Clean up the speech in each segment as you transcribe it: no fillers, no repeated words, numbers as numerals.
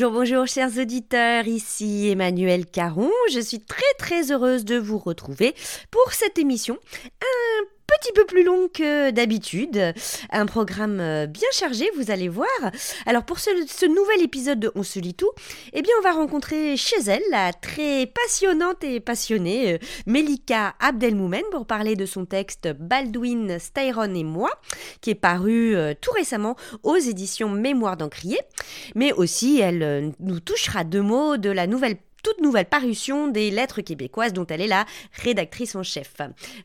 Bonjour, bonjour chers auditeurs, ici Emmanuelle Caron, je suis très heureuse de vous retrouver pour cette émission un petit peu plus longue que d'habitude, un programme bien chargé, vous allez voir. Alors pour ce nouvel épisode de On se lit tout, eh bien on va rencontrer chez elle la très passionnante et passionnée Melika Abdelmoumen pour parler de son texte Baldwin, Styron et moi, qui est paru tout récemment aux éditions Mémoire d'encrier, mais aussi elle nous touchera deux mots de la toute nouvelle parution des Lettres québécoises dont elle est la rédactrice en chef.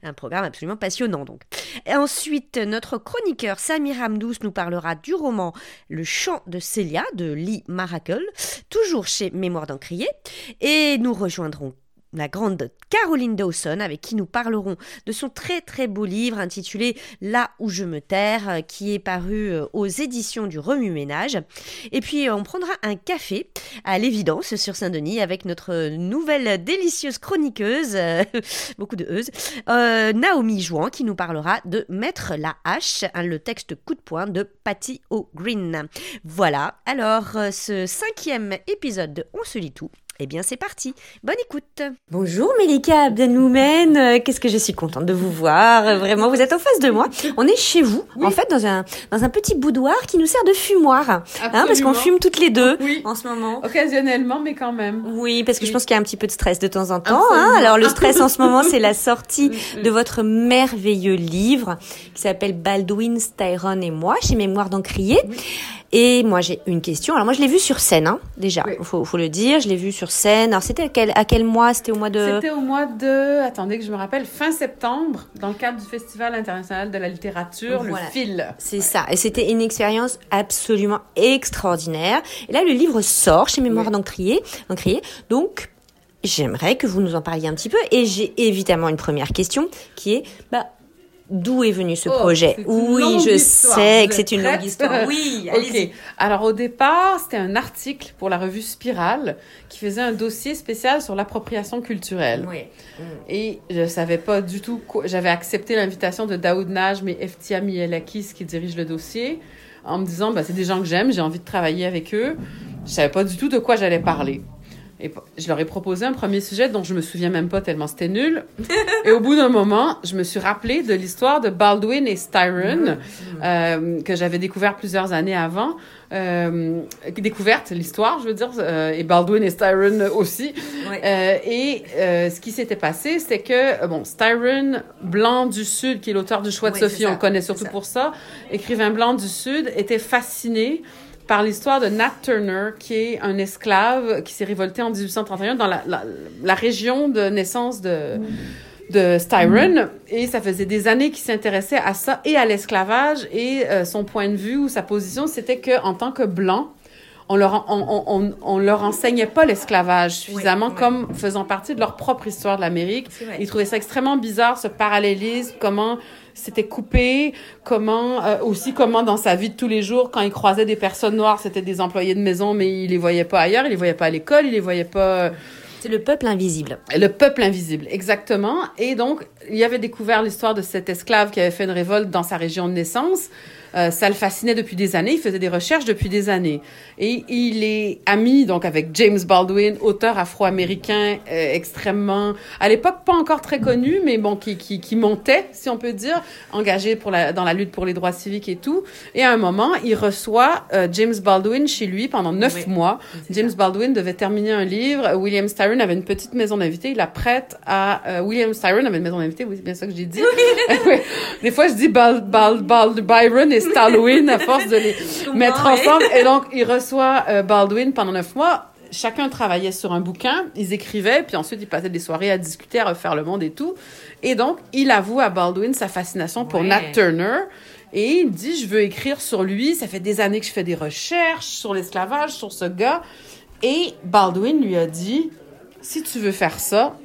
Un programme absolument passionnant donc. Et ensuite, notre chroniqueur Samir Hamdous nous parlera du roman Le chant de Célia de Lee Maracle, toujours chez Mémoire d'encrier, et nous rejoindrons la grande Caroline Dawson, avec qui nous parlerons de son très beau livre intitulé « Là où je me terre », qui est paru aux éditions du Remue-Ménage. Et puis, on prendra un café, à l'évidence, sur Saint-Denis, avec notre nouvelle délicieuse chroniqueuse, beaucoup de euse, Naomi Jouan, qui nous parlera de « Mettre la hache », le texte coup de poing de Patty O'Green. Voilà, alors, ce 5e épisode de On se lit tout. Eh bien, c'est parti. Bonne écoute. Bonjour, Melika Abdelmoumen. Qu'est-ce que je suis contente de vous voir. Vraiment, vous êtes en face de moi. On est chez vous, oui. En fait, dans un petit boudoir qui nous sert de fumoir. Hein, parce qu'on fume toutes les deux en ce moment. Occasionnellement, mais quand même. Oui, parce que je pense qu'il y a un petit peu de stress de temps en temps. Hein. Alors, le stress en ce moment, c'est la sortie de votre merveilleux livre qui s'appelle Baldwin, Styron et moi, chez Mémoire d'encrier. Oui. Et moi, j'ai une question. Alors, moi, je l'ai vu sur scène, hein, déjà. Oui. Faut le dire, je l'ai vu sur scène. Alors, c'était à quel mois? C'était au mois de... Attendez que je me rappelle. Fin septembre, dans le cadre du Festival international de la littérature, voilà. Le fil. C'est ça. Et c'était une expérience absolument extraordinaire. Et là, le livre sort chez Mémoire d'encrier. Donc, j'aimerais que vous nous en parliez un petit peu. Et j'ai évidemment une première question qui est... D'où est venu ce projet? Oui, je sais que c'est une longue histoire. Oui, allez-y. Alors, au départ, c'était un article pour la revue Spirale qui faisait un dossier spécial sur l'appropriation culturelle. Oui. Et je savais pas du tout... J'avais accepté l'invitation de Daoud Najm et Ftia Mihelakis qui dirige le dossier en me disant, c'est des gens que j'aime, j'ai envie de travailler avec eux. Je savais pas du tout de quoi j'allais parler. Et je leur ai proposé un premier sujet dont je me souviens même pas tellement c'était nul. Et au bout d'un moment, je me suis rappelée de l'histoire de Baldwin et Styron que j'avais découvert plusieurs années avant. Découverte, l'histoire, je veux dire, et Baldwin et Styron aussi. Oui. Ce qui s'était passé, c'est que, Styron, blanc du Sud, qui est l'auteur du Choix de Sophie, on connaît surtout pour ça, écrivain blanc du Sud, était fasciné par l'histoire de Nat Turner, qui est un esclave qui s'est révolté en 1831 dans la région de naissance de Styron. Et ça faisait des années qu'il s'intéressait à ça et à l'esclavage. Et son point de vue ou sa position, c'était qu'en tant que blanc, on leur enseignait pas l'esclavage suffisamment comme faisant partie de leur propre histoire de l'Amérique. Ils trouvaient ça extrêmement bizarre, ce parallélisme, comment c'était coupé, comment dans sa vie de tous les jours, quand il croisait des personnes noires, c'était des employés de maison, mais il les voyait pas ailleurs, il les voyait pas à l'école, il les voyait pas... C'est le peuple invisible. Le peuple invisible, exactement. Et donc, il avait découvert l'histoire de cet esclave qui avait fait une révolte dans sa région de naissance. Ça le fascinait depuis des années. Il faisait des recherches depuis des années. Et il est ami, donc, avec James Baldwin, auteur afro-américain extrêmement, à l'époque, pas encore très connu, mais qui montait, si on peut dire, engagé dans la lutte pour les droits civiques et tout. Et à un moment, il reçoit James Baldwin chez lui pendant 9 mois. James Baldwin devait terminer un livre. William Styron avait une petite maison d'invités, il la prête à... William Styron avait une maison d'invités, oui, c'est bien ça que j'ai dit. Des fois, je dis Byron et Styron à force de les mettre ensemble. Et donc, il reçoit Baldwin pendant 9 mois. Chacun travaillait sur un bouquin, ils écrivaient, puis ensuite, ils passaient des soirées à discuter, à refaire le monde et tout. Et donc, il avoue à Baldwin sa fascination pour Nat Turner. Et il dit, je veux écrire sur lui. Ça fait des années que je fais des recherches sur l'esclavage, sur ce gars. Et Baldwin lui a dit... Si tu veux faire ça,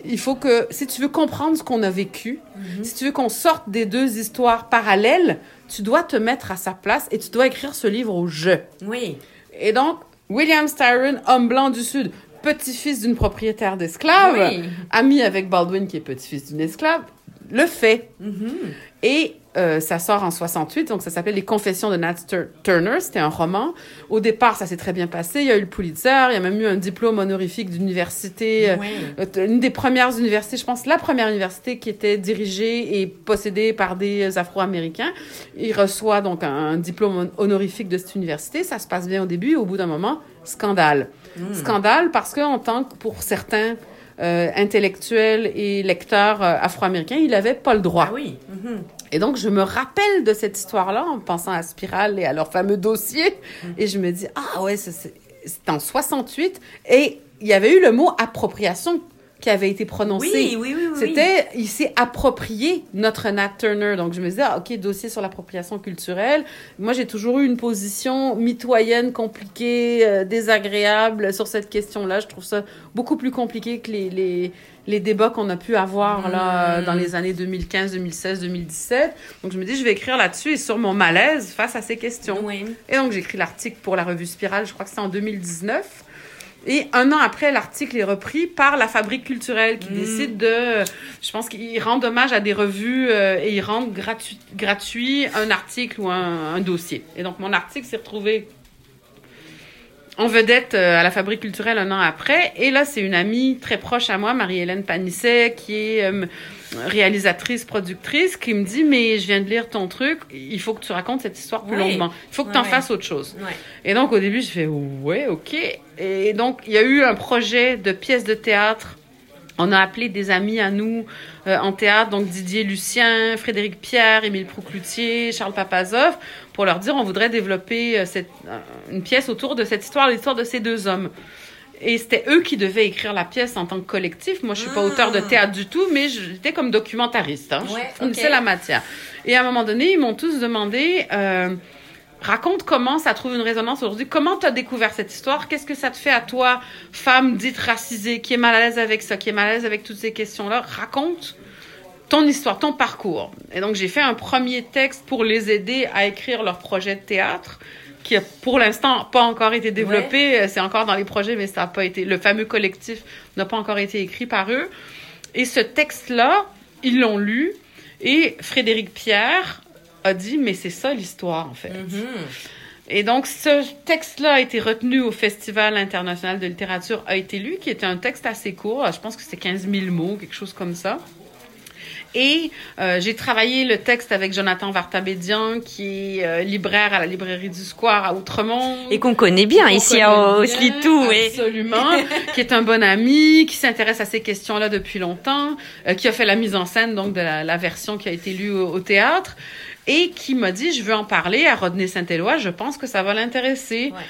si tu veux comprendre ce qu'on a vécu, si tu veux qu'on sorte des deux histoires parallèles, tu dois te mettre à sa place et tu dois écrire ce livre au jeu. Oui. Et donc, William Styron, homme blanc du Sud, petit-fils d'une propriétaire d'esclaves, ami avec Baldwin qui est petit-fils d'une esclave, le fait. Mm-hmm. Et ça sort en 68, donc ça s'appelait « Les Confessions de Nat Turner ». C'était un roman. Au départ, ça s'est très bien passé. Il y a eu le Pulitzer, il y a même eu un diplôme honorifique d'université. Oui. Une des premières universités, je pense, la première université qui était dirigée et possédée par des Afro-Américains. Il reçoit donc un diplôme honorifique de cette université. Ça se passe bien au début. Au bout d'un moment, scandale. Mm. Scandale parce que, en tant que pour certains... intellectuel et lecteur afro-américain, il n'avait pas le droit. Ah oui. Mm-hmm. Et donc, je me rappelle de cette histoire-là en pensant à Spirale et à leur fameux dossier. Mm-hmm. Et je me dis, ah ouais, c'est en 68. Et il y avait eu le mot « appropriation » qui avait été prononcé. Oui, oui, oui, oui. C'était, il s'est approprié notre Nat Turner. Donc, je me disais, ah, OK, dossier sur l'appropriation culturelle. Moi, j'ai toujours eu une position mitoyenne, compliquée, désagréable sur cette question-là. Je trouve ça beaucoup plus compliqué que les débats qu'on a pu avoir là, dans les années 2015, 2016, 2017. Donc, je me dis, je vais écrire là-dessus et sur mon malaise face à ces questions. Oui. Et donc, j'écris l'article pour la revue Spirale, je crois que c'est en 2019. Et un an après, l'article est repris par la Fabrique culturelle qui décide de... Je pense qu'ils rendent hommage à des revues et ils rendent gratuit un article ou un dossier. Et donc, mon article s'est retrouvé en vedette à la Fabrique culturelle un an après. Et là, c'est une amie très proche à moi, Marie-Hélène Panisset, qui est réalisatrice, productrice, qui me dit « Mais je viens de lire ton truc, il faut que tu racontes cette histoire plus longuement. Il faut que tu en fasses autre chose. Ouais. » Et donc, au début, je fais « Ouais, OK. » Et donc, il y a eu un projet de pièce de théâtre. On a appelé des amis à nous en théâtre, donc Didier Lucien, Frédéric Pierre, Émile Procloutier, Charles Papazov, pour leur dire on voudrait développer une pièce autour de cette histoire, l'histoire de ces deux hommes. Et c'était eux qui devaient écrire la pièce en tant que collectif. Moi, je suis pas auteur de théâtre du tout, mais j'étais comme documentariste. Hein. Ouais, je connaissais la matière. Et à un moment donné, ils m'ont tous demandé... raconte comment ça trouve une résonance aujourd'hui. Comment tu as découvert cette histoire? Qu'est-ce que ça te fait à toi, femme dite racisée, qui est mal à l'aise avec ça, qui est mal à l'aise avec toutes ces questions-là? Raconte ton histoire, ton parcours. Et donc, j'ai fait un premier texte pour les aider à écrire leur projet de théâtre, qui a pour l'instant pas encore été développé. Ouais. C'est encore dans les projets, mais ça n'a pas été... Le fameux collectif n'a pas encore été écrit par eux. Et ce texte-là, ils l'ont lu. Et Frédéric Pierre... a dit, mais c'est ça l'histoire, en fait. Mm-hmm. Et donc, ce texte-là a été retenu au Festival international de la littérature, a été lu, qui était un texte assez court. Je pense que c'était 15 000 mots, quelque chose comme ça. Et j'ai travaillé le texte avec Jonathan Vartabédian, qui est libraire à la librairie du Square à Outremont. Et qu'on connaît bien ici à Oslitou. Absolument. Qui est un bon ami, qui s'intéresse à ces questions-là depuis longtemps, qui a fait la mise en scène donc de la version qui a été lue au théâtre. Et qui m'a dit, je veux en parler à Rodney Saint-Éloi, je pense que ça va l'intéresser. Ouais.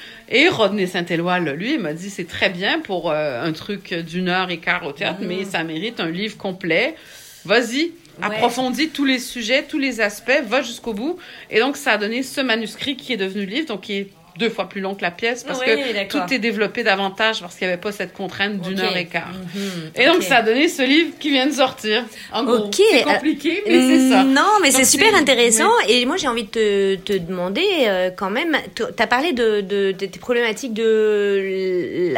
Et Rodney Saint-Éloi, lui, il m'a dit, c'est très bien pour un truc d'1h15 au théâtre, mais ça mérite un livre complet. Vas-y, approfondis tous les sujets, tous les aspects, va jusqu'au bout. Et donc, ça a donné ce manuscrit qui est devenu livre, donc qui est 2 fois plus long que la pièce, parce que tout est développé davantage, parce qu'il n'y avait pas cette contrainte d'1h15. Mm-hmm. Et donc, ça a donné ce livre qui vient de sortir. En gros, c'est compliqué, mais c'est ça. Non, mais donc, c'est super intéressant. Oui. Et moi, j'ai envie de te demander quand même, tu as parlé de tes problématiques de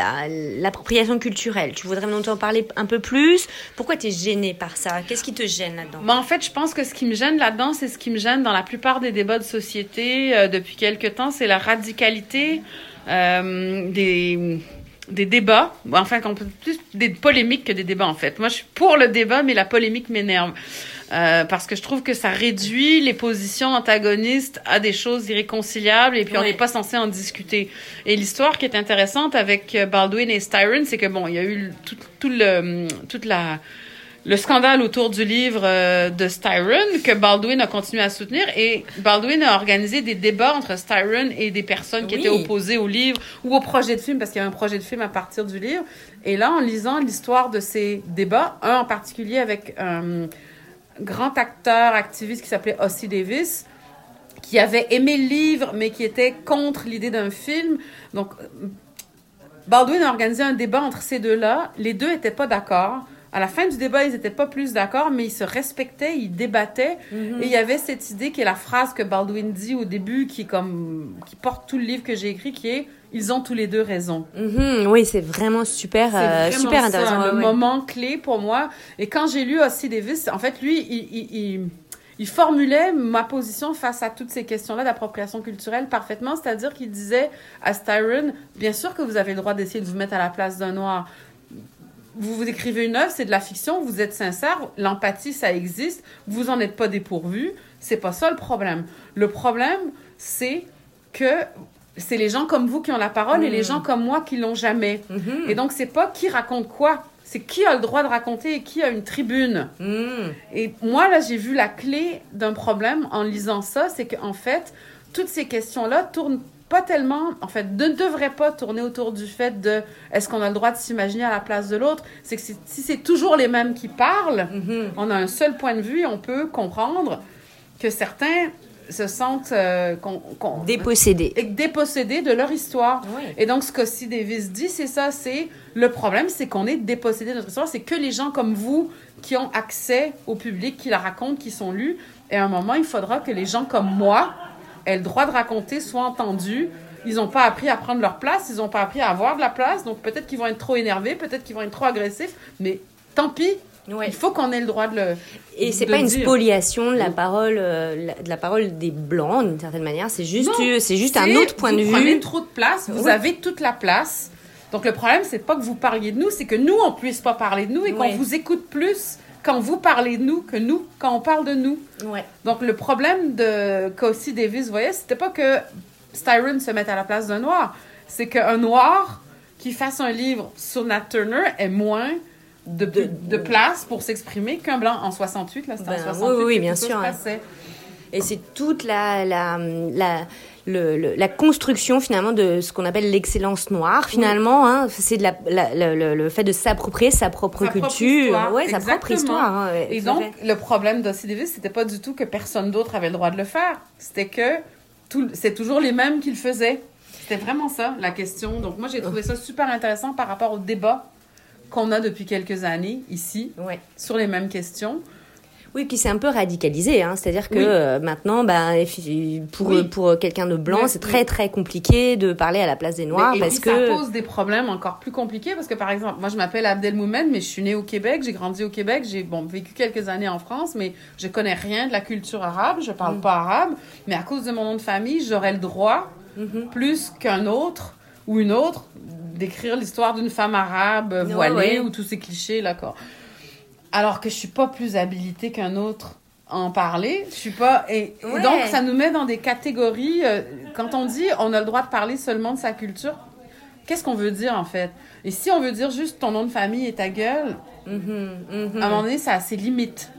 l'appropriation culturelle. Tu voudrais nous en parler un peu plus. Pourquoi tu es gênée par ça? Qu'est-ce qui te gêne là-dedans? En fait, je pense que ce qui me gêne là-dedans, c'est ce qui me gêne dans la plupart des débats de société depuis quelque temps, c'est la radicalisation des débats, enfin plus des polémiques que des débats en fait. Moi je suis pour le débat mais la polémique m'énerve parce que je trouve que ça réduit les positions antagonistes à des choses irréconciliables et puis on n'est pas censé en discuter. Et l'histoire qui est intéressante avec Baldwin et Styron, c'est que bon, il y a eu le scandale autour du livre de Styron que Baldwin a continué à soutenir et Baldwin a organisé des débats entre Styron et des personnes qui étaient opposées au livre ou au projet de film parce qu'il y avait un projet de film à partir du livre. Et là, en lisant l'histoire de ces débats, un en particulier avec un grand acteur, activiste qui s'appelait Ossie Davis, qui avait aimé le livre mais qui était contre l'idée d'un film. Donc, Baldwin a organisé un débat entre ces deux-là. Les deux n'étaient pas d'accord. À la fin du débat, ils n'étaient pas plus d'accord, mais ils se respectaient, ils débattaient. Mm-hmm. Et il y avait cette idée qui est la phrase que Baldwin dit au début, qui est comme, qui porte tout le livre que j'ai écrit, qui est « Ils ont tous les deux raison ». Mm-hmm. Oui, c'est vraiment super, super intéressant. C'est le moment clé pour moi. Et quand j'ai lu Ossie Davis, en fait, lui, il formulait ma position face à toutes ces questions-là d'appropriation culturelle parfaitement, c'est-à-dire qu'il disait à Styron, bien sûr que vous avez le droit d'essayer de vous mettre à la place d'un noir. Vous écrivez une œuvre, c'est de la fiction, vous êtes sincère, l'empathie, ça existe, vous en êtes pas dépourvu, c'est pas ça le problème. Le problème, c'est que c'est les gens comme vous qui ont la parole et les gens comme moi qui l'ont jamais. Mmh. Et donc, c'est pas qui raconte quoi. C'est qui a le droit de raconter et qui a une tribune. Mmh. Et moi, là, j'ai vu la clé d'un problème en lisant ça, c'est qu'en fait, toutes ces questions-là tournent pas tellement, en fait, ne devraient pas tourner autour du fait de est-ce qu'on a le droit de s'imaginer à la place de l'autre. C'est que si c'est toujours les mêmes qui parlent, on a un seul point de vue et on peut comprendre que certains se sentent dépossédés de leur histoire. Oui. Et donc, ce qu'Ossie Davis dit, c'est ça, c'est le problème, c'est qu'on est dépossédés de notre histoire, c'est que les gens comme vous qui ont accès au public, qui la racontent, qui sont lus, et à un moment, il faudra que les gens comme moi aient le droit de raconter, soient entendus. Ils n'ont pas appris à prendre leur place, ils n'ont pas appris à avoir de la place, donc peut-être qu'ils vont être trop énervés, peut-être qu'ils vont être trop agressifs, mais tant pis. Ouais. Il faut qu'on ait le droit de le et c'est pas une spoliation de la parole des Blancs d'une certaine manière, c'est juste un autre point de vue. Vous prenez trop de place, vous avez toute la place. Donc le problème c'est pas que vous parliez de nous, c'est que nous on puisse pas parler de nous et qu'on vous écoute plus quand vous parlez de nous que nous quand on parle de nous. Ouais. Donc le problème de qu'Ossie Davis voyait, c'était pas que Styron se mette à la place d'un noir, c'est qu'un noir qui fasse un livre sur Nat Turner est moins de place pour s'exprimer qu'un Blanc en 68, là, c'était en 68. Oui, bien sûr. Hein. Et c'est toute la construction, finalement, de ce qu'on appelle l'excellence noire, finalement. Hein, c'est de le fait de s'approprier sa propre culture. Sa propre histoire. Hein, et donc, le problème d'Ossie Davis, c'était pas du tout que personne d'autre avait le droit de le faire. C'était que c'est toujours les mêmes qui le faisaient. C'était vraiment ça, la question. Donc, moi, j'ai trouvé ça super intéressant par rapport au débat qu'on a depuis quelques années ici, sur les mêmes questions. Oui, qui s'est un peu radicalisé. Hein. C'est-à-dire que maintenant, pour quelqu'un de Blanc, c'est très, très compliqué de parler à la place des Noirs. Ça pose des problèmes encore plus compliqués parce que, par exemple, moi, je m'appelle Abdelmoumen, mais je suis née au Québec, j'ai grandi au Québec, j'ai vécu quelques années en France, mais je connais rien de la culture arabe, je parle pas arabe, mais à cause de mon nom de famille, j'aurais le droit, plus qu'un autre ou une autre, d'écrire l'histoire d'une femme arabe voilée ou tous ces clichés, là, quoi. Alors que je suis pas plus habilitée qu'un autre à en parler. Je suis pas... Et donc, ça nous met dans des catégories. Quand on dit on a le droit de parler seulement de sa culture, qu'est-ce qu'on veut dire, en fait? Et si on veut dire juste ton nom de famille et ta gueule, à un moment donné, ça a ses limites.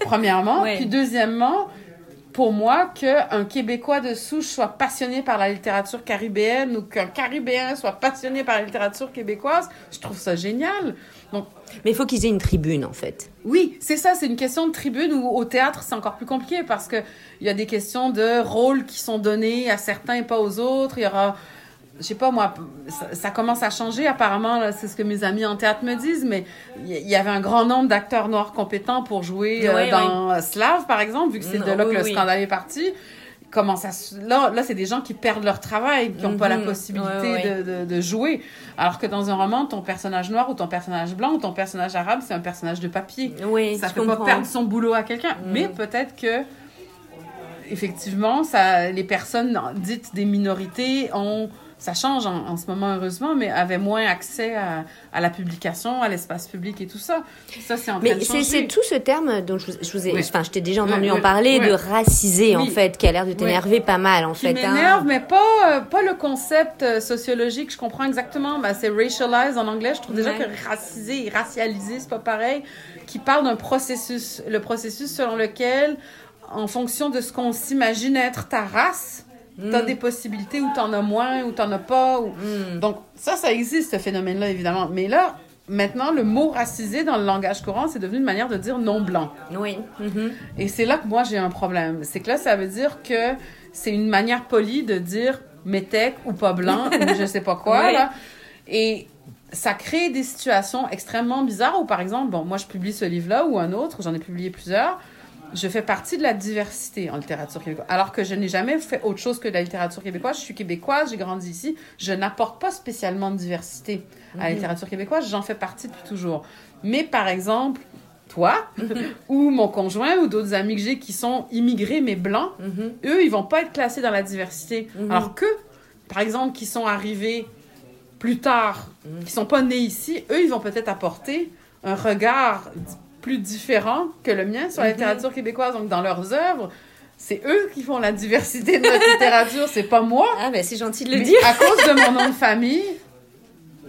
Premièrement. Puis deuxièmement, pour moi, qu'un Québécois de souche soit passionné par la littérature caribéenne ou qu'un Caribéen soit passionné par la littérature québécoise, je trouve ça génial. Donc, mais il faut qu'ils aient une tribune, en fait. Oui, c'est ça, c'est une question de tribune où au théâtre, c'est encore plus compliqué parce qu'il y a des questions de rôles qui sont donnés à certains et pas aux autres. Il y aura, je sais pas moi, ça commence à changer apparemment, là, c'est ce que mes amis en théâtre me disent, mais il y avait un grand nombre d'acteurs noirs compétents pour jouer dans Slave, par exemple, vu que c'est de là que le scandale est parti. Là, c'est des gens qui perdent leur travail, qui n'ont pas la possibilité de jouer. Alors que dans un roman, ton personnage noir ou ton personnage blanc ou ton personnage arabe, c'est un personnage de papier. Oui, ça ne peut pas perdre son boulot à quelqu'un. Mais peut-être que effectivement, les personnes dites des minorités ont... Ça change en ce moment, heureusement, mais avait moins accès à la publication, à l'espace public et tout ça. Ça, c'est en train de changer. Mais c'est tout ce terme dont je t'ai déjà entendu en parler, de raciser, en fait, qui a l'air de t'énerver pas mal, en fait. Qui m'énerve, mais pas le concept sociologique. Je comprends exactement. C'est « racialize » en anglais. Je trouve déjà que « raciser » et « racialiser », c'est pas pareil. Qui parle d'un processus. Le processus selon lequel, en fonction de ce qu'on s'imagine être ta race... T'as des possibilités où t'en as moins, où t'en as pas. Donc, ça existe, ce phénomène-là, évidemment. Mais là, maintenant, le mot « racisé » dans le langage courant, c'est devenu une manière de dire « non-blanc ». Oui. Mm-hmm. Et c'est là que moi, j'ai un problème. C'est que là, ça veut dire que c'est une manière polie de dire « métèque » ou « pas blanc » ou je sais pas quoi. Là. Et ça crée des situations extrêmement bizarres où, par exemple, bon, moi, je publie ce livre-là ou un autre, j'en ai publié plusieurs. Je fais partie de la diversité en littérature québécoise, alors que je n'ai jamais fait autre chose que de la littérature québécoise. Je suis québécoise, j'ai grandi ici. Je n'apporte pas spécialement de diversité à la littérature québécoise. J'en fais partie depuis toujours. Mais, par exemple, toi ou mon conjoint ou d'autres amis que j'ai qui sont immigrés mais blancs, eux, ils vont pas être classés dans la diversité. Alors que, par exemple, qui sont arrivés plus tard, qui sont pas nés ici, eux, ils vont peut-être apporter un regard plus différent que le mien sur la littérature québécoise. Donc, dans leurs œuvres, c'est eux qui font la diversité de notre littérature, c'est pas moi. Ah, ben c'est gentil de le dire. À cause de mon nom de famille,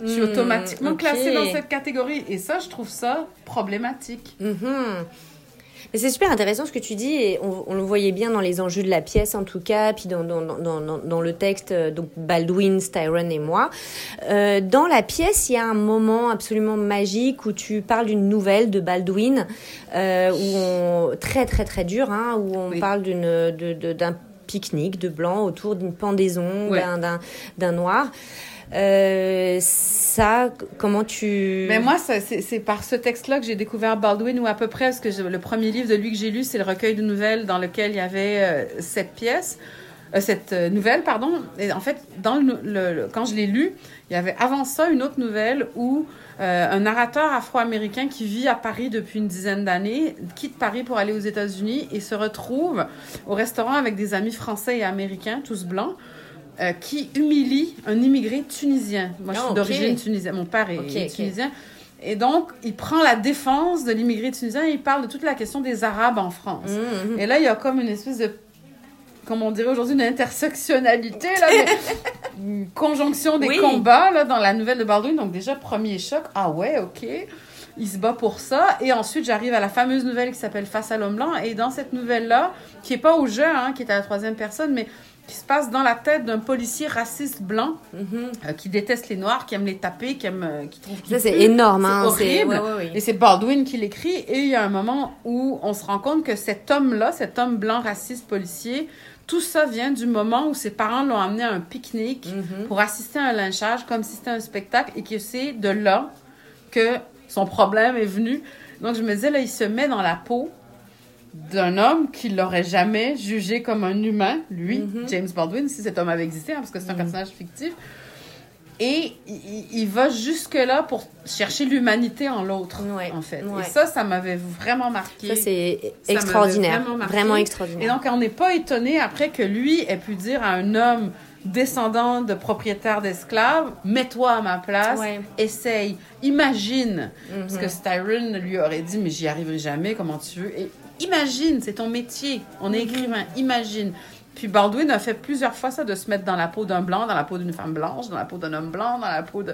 je suis automatiquement classée dans cette catégorie. Et ça, je trouve ça problématique. Mais c'est super intéressant ce que tu dis, et on le voyait bien dans les enjeux de la pièce en tout cas, puis dans le texte, donc Baldwin, Styron et moi. Dans la pièce, il y a un moment absolument magique où tu parles d'une nouvelle de Baldwin, où très très très dur, hein, où on parle d'un pique-nique de blanc autour d'une pendaison, d'un noir. Ça, comment tu... Mais moi, c'est par ce texte-là que j'ai découvert Baldwin, ou à peu près, parce que le premier livre de lui que j'ai lu, c'est le recueil de nouvelles dans lequel il y avait cette nouvelle, pardon. Et en fait, dans quand je l'ai lu, il y avait avant ça une autre nouvelle où un narrateur afro-américain qui vit à Paris depuis une dizaine d'années quitte Paris pour aller aux États-Unis et se retrouve au restaurant avec des amis français et américains, tous blancs, qui humilie un immigré tunisien. Moi, je suis d'origine tunisienne. Mon père est tunisien. Et donc, il prend la défense de l'immigré tunisien et il parle de toute la question des Arabes en France. Et là, il y a comme une espèce de, comme on dirait aujourd'hui, une intersectionnalité, là, une conjonction des combats là, dans la nouvelle de Baldwin. Donc déjà, premier choc. Ah ouais, OK. Il se bat pour ça. Et ensuite, j'arrive à la fameuse nouvelle qui s'appelle « Face à l'homme blanc ». Et dans cette nouvelle-là, qui n'est pas au jeu, hein, qui est à la troisième personne, mais qui se passe dans la tête d'un policier raciste blanc qui déteste les Noirs, qui aime les taper, qui trouve qu'ils puent. Ça, c'est énorme. Hein, c'est horrible. Et c'est Baldwin qui l'écrit. Et il y a un moment où on se rend compte que cet homme blanc raciste policier, tout ça vient du moment où ses parents l'ont amené à un pique-nique pour assister à un lynchage, comme si c'était un spectacle, et que c'est de là que son problème est venu. Donc, je me disais, là, il se met dans la peau d'un homme qui l'aurait jamais jugé comme un humain, lui, James Baldwin, si cet homme avait existé, hein, parce que c'est un personnage fictif. Et il va jusque-là pour chercher l'humanité en l'autre, en fait. Et ça m'avait vraiment marqué. Ça, c'est extraordinaire. Vraiment extraordinaire. Et donc, on n'est pas étonné après que lui ait pu dire à un homme descendant de propriétaires d'esclaves, mets-toi à ma place, essaye, imagine. Parce que Styron lui aurait dit, mais j'y arriverai jamais, comment tu veux. Et imagine, c'est ton métier, on est écrivain, imagine. Puis Baldwin a fait plusieurs fois ça, de se mettre dans la peau d'un blanc, dans la peau d'une femme blanche, dans la peau d'un homme blanc, dans la peau de...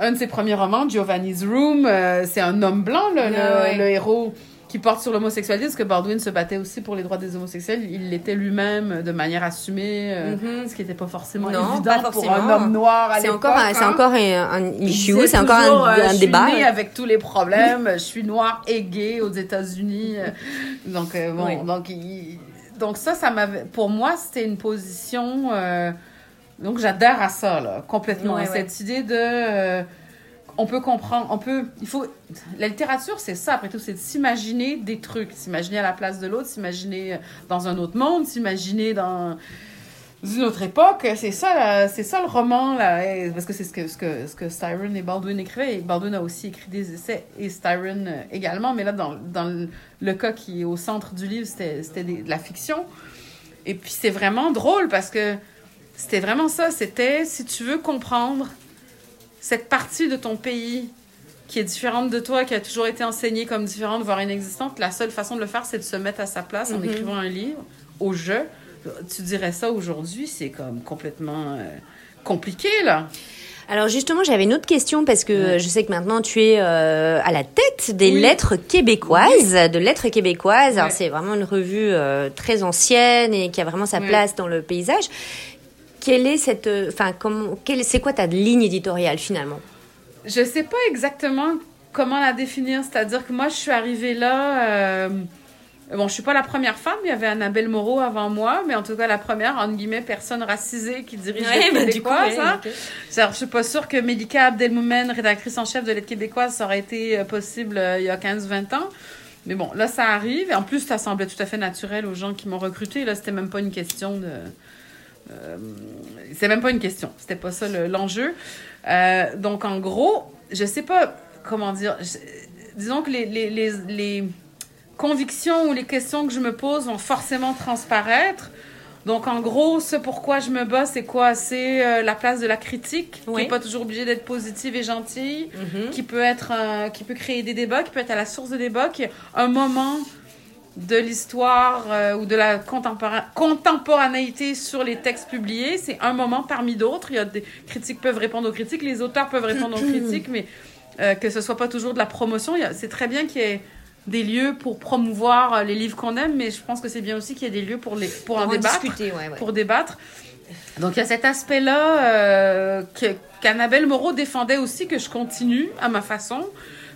Un de ses premiers romans, Giovanni's Room, c'est un homme blanc, le héros, qui porte sur l'homosexualité, parce que Baldwin se battait aussi pour les droits des homosexuels. Il l'était lui-même de manière assumée, ce qui n'était pas forcément évident pour un homme noir à l'époque. C'est encore un issue, c'est encore un débat. Je suis née avec tous les problèmes, je suis noire et gay aux États-Unis. Donc, donc ça m'avait, pour moi, c'était une position... donc, j'adhère à ça, là, complètement. Cette idée de... on peut comprendre, la littérature, c'est ça, après tout, c'est de s'imaginer des trucs, s'imaginer à la place de l'autre, s'imaginer dans un autre monde, s'imaginer dans une autre époque. C'est ça le roman, là. Et parce que c'est ce que Styron et Baldwin écrivaient, et Baldwin a aussi écrit des essais, et Styron également, mais là, dans le cas qui est au centre du livre, c'était de la fiction. Et puis, c'est vraiment drôle, parce que c'était vraiment ça, c'était, si tu veux comprendre cette partie de ton pays qui est différente de toi, qui a toujours été enseignée comme différente, voire inexistante, la seule façon de le faire, c'est de se mettre à sa place en écrivant un livre, au jeu. Tu dirais ça aujourd'hui, c'est comme complètement compliqué, là. Alors justement, j'avais une autre question, parce que je sais que maintenant tu es à la tête des Lettres québécoises, de Lettres québécoises. Alors c'est vraiment une revue très ancienne et qui a vraiment sa place dans le paysage. Quelle est cette, c'est quoi ta ligne éditoriale, finalement? Je sais pas exactement comment la définir. C'est-à-dire que moi, je suis arrivée là Bon, je suis pas la première femme, il y avait Annabelle Moreau avant moi, mais en tout cas la première, entre guillemets, personne racisée qui dirige les Québécoises. Du coup, hein. Okay. C'est-à-dire, je suis pas sûre que Melika Abdelmoumen, rédactrice en chef de Lettres québécoises, ça aurait été possible il y a 15-20 ans. Mais bon, là, ça arrive. Et en plus, ça semblait tout à fait naturel aux gens qui m'ont recrutée. Là, c'était même pas une question de... C'était même pas une question. C'était pas ça l'enjeu. Donc, en gros, je sais pas comment dire... Disons que les convictions ou les questions que je me pose vont forcément transparaître. Donc, en gros, ce pourquoi je me bats, c'est quoi? C'est la place de la critique, oui, qui n'est pas toujours obligée d'être positive et gentille, mm-hmm, qui peut créer des débats, qui peut être à la source de débats, qui est un moment de l'histoire ou de la contemporanéité sur les textes publiés. C'est un moment parmi d'autres. Il y a des critiques peuvent répondre aux critiques, les auteurs peuvent répondre aux critiques, mais que ce ne soit pas toujours de la promotion. C'est très bien qu'il y ait des lieux pour promouvoir les livres qu'on aime, mais je pense que c'est bien aussi qu'il y ait des lieux pour en débattre, discuter, ouais. Pour débattre. Donc, il y a cet aspect-là qu'Annabelle Moreau défendait aussi, que je continue à ma façon.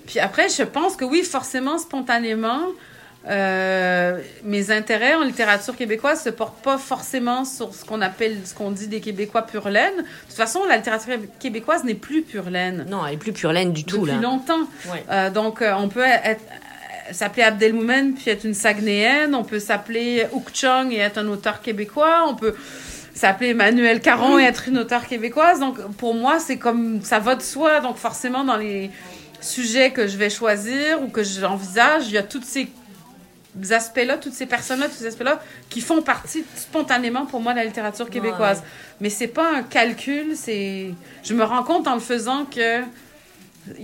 Puis après, je pense que oui, forcément, spontanément, mes intérêts en littérature québécoise se portent pas forcément sur ce qu'on dit des Québécois pur laine. De toute façon, la littérature québécoise n'est plus pur laine. Non, elle est plus pur laine du tout, là. Depuis longtemps. Ouais. Donc, on peut être... s'appeler Abdelmoumen puis être une Saguenéenne, on peut s'appeler Oukchong et être un auteur québécois, on peut s'appeler Emmanuelle Caron et être une auteure québécoise. Donc pour moi, c'est comme ça va de soi. Donc forcément, dans les sujets que je vais choisir ou que j'envisage, il y a tous ces aspects-là, toutes ces personnes-là, tous ces aspects-là qui font partie spontanément pour moi de la littérature québécoise. Ouais. Mais c'est pas un calcul, c'est... Je me rends compte en le faisant que...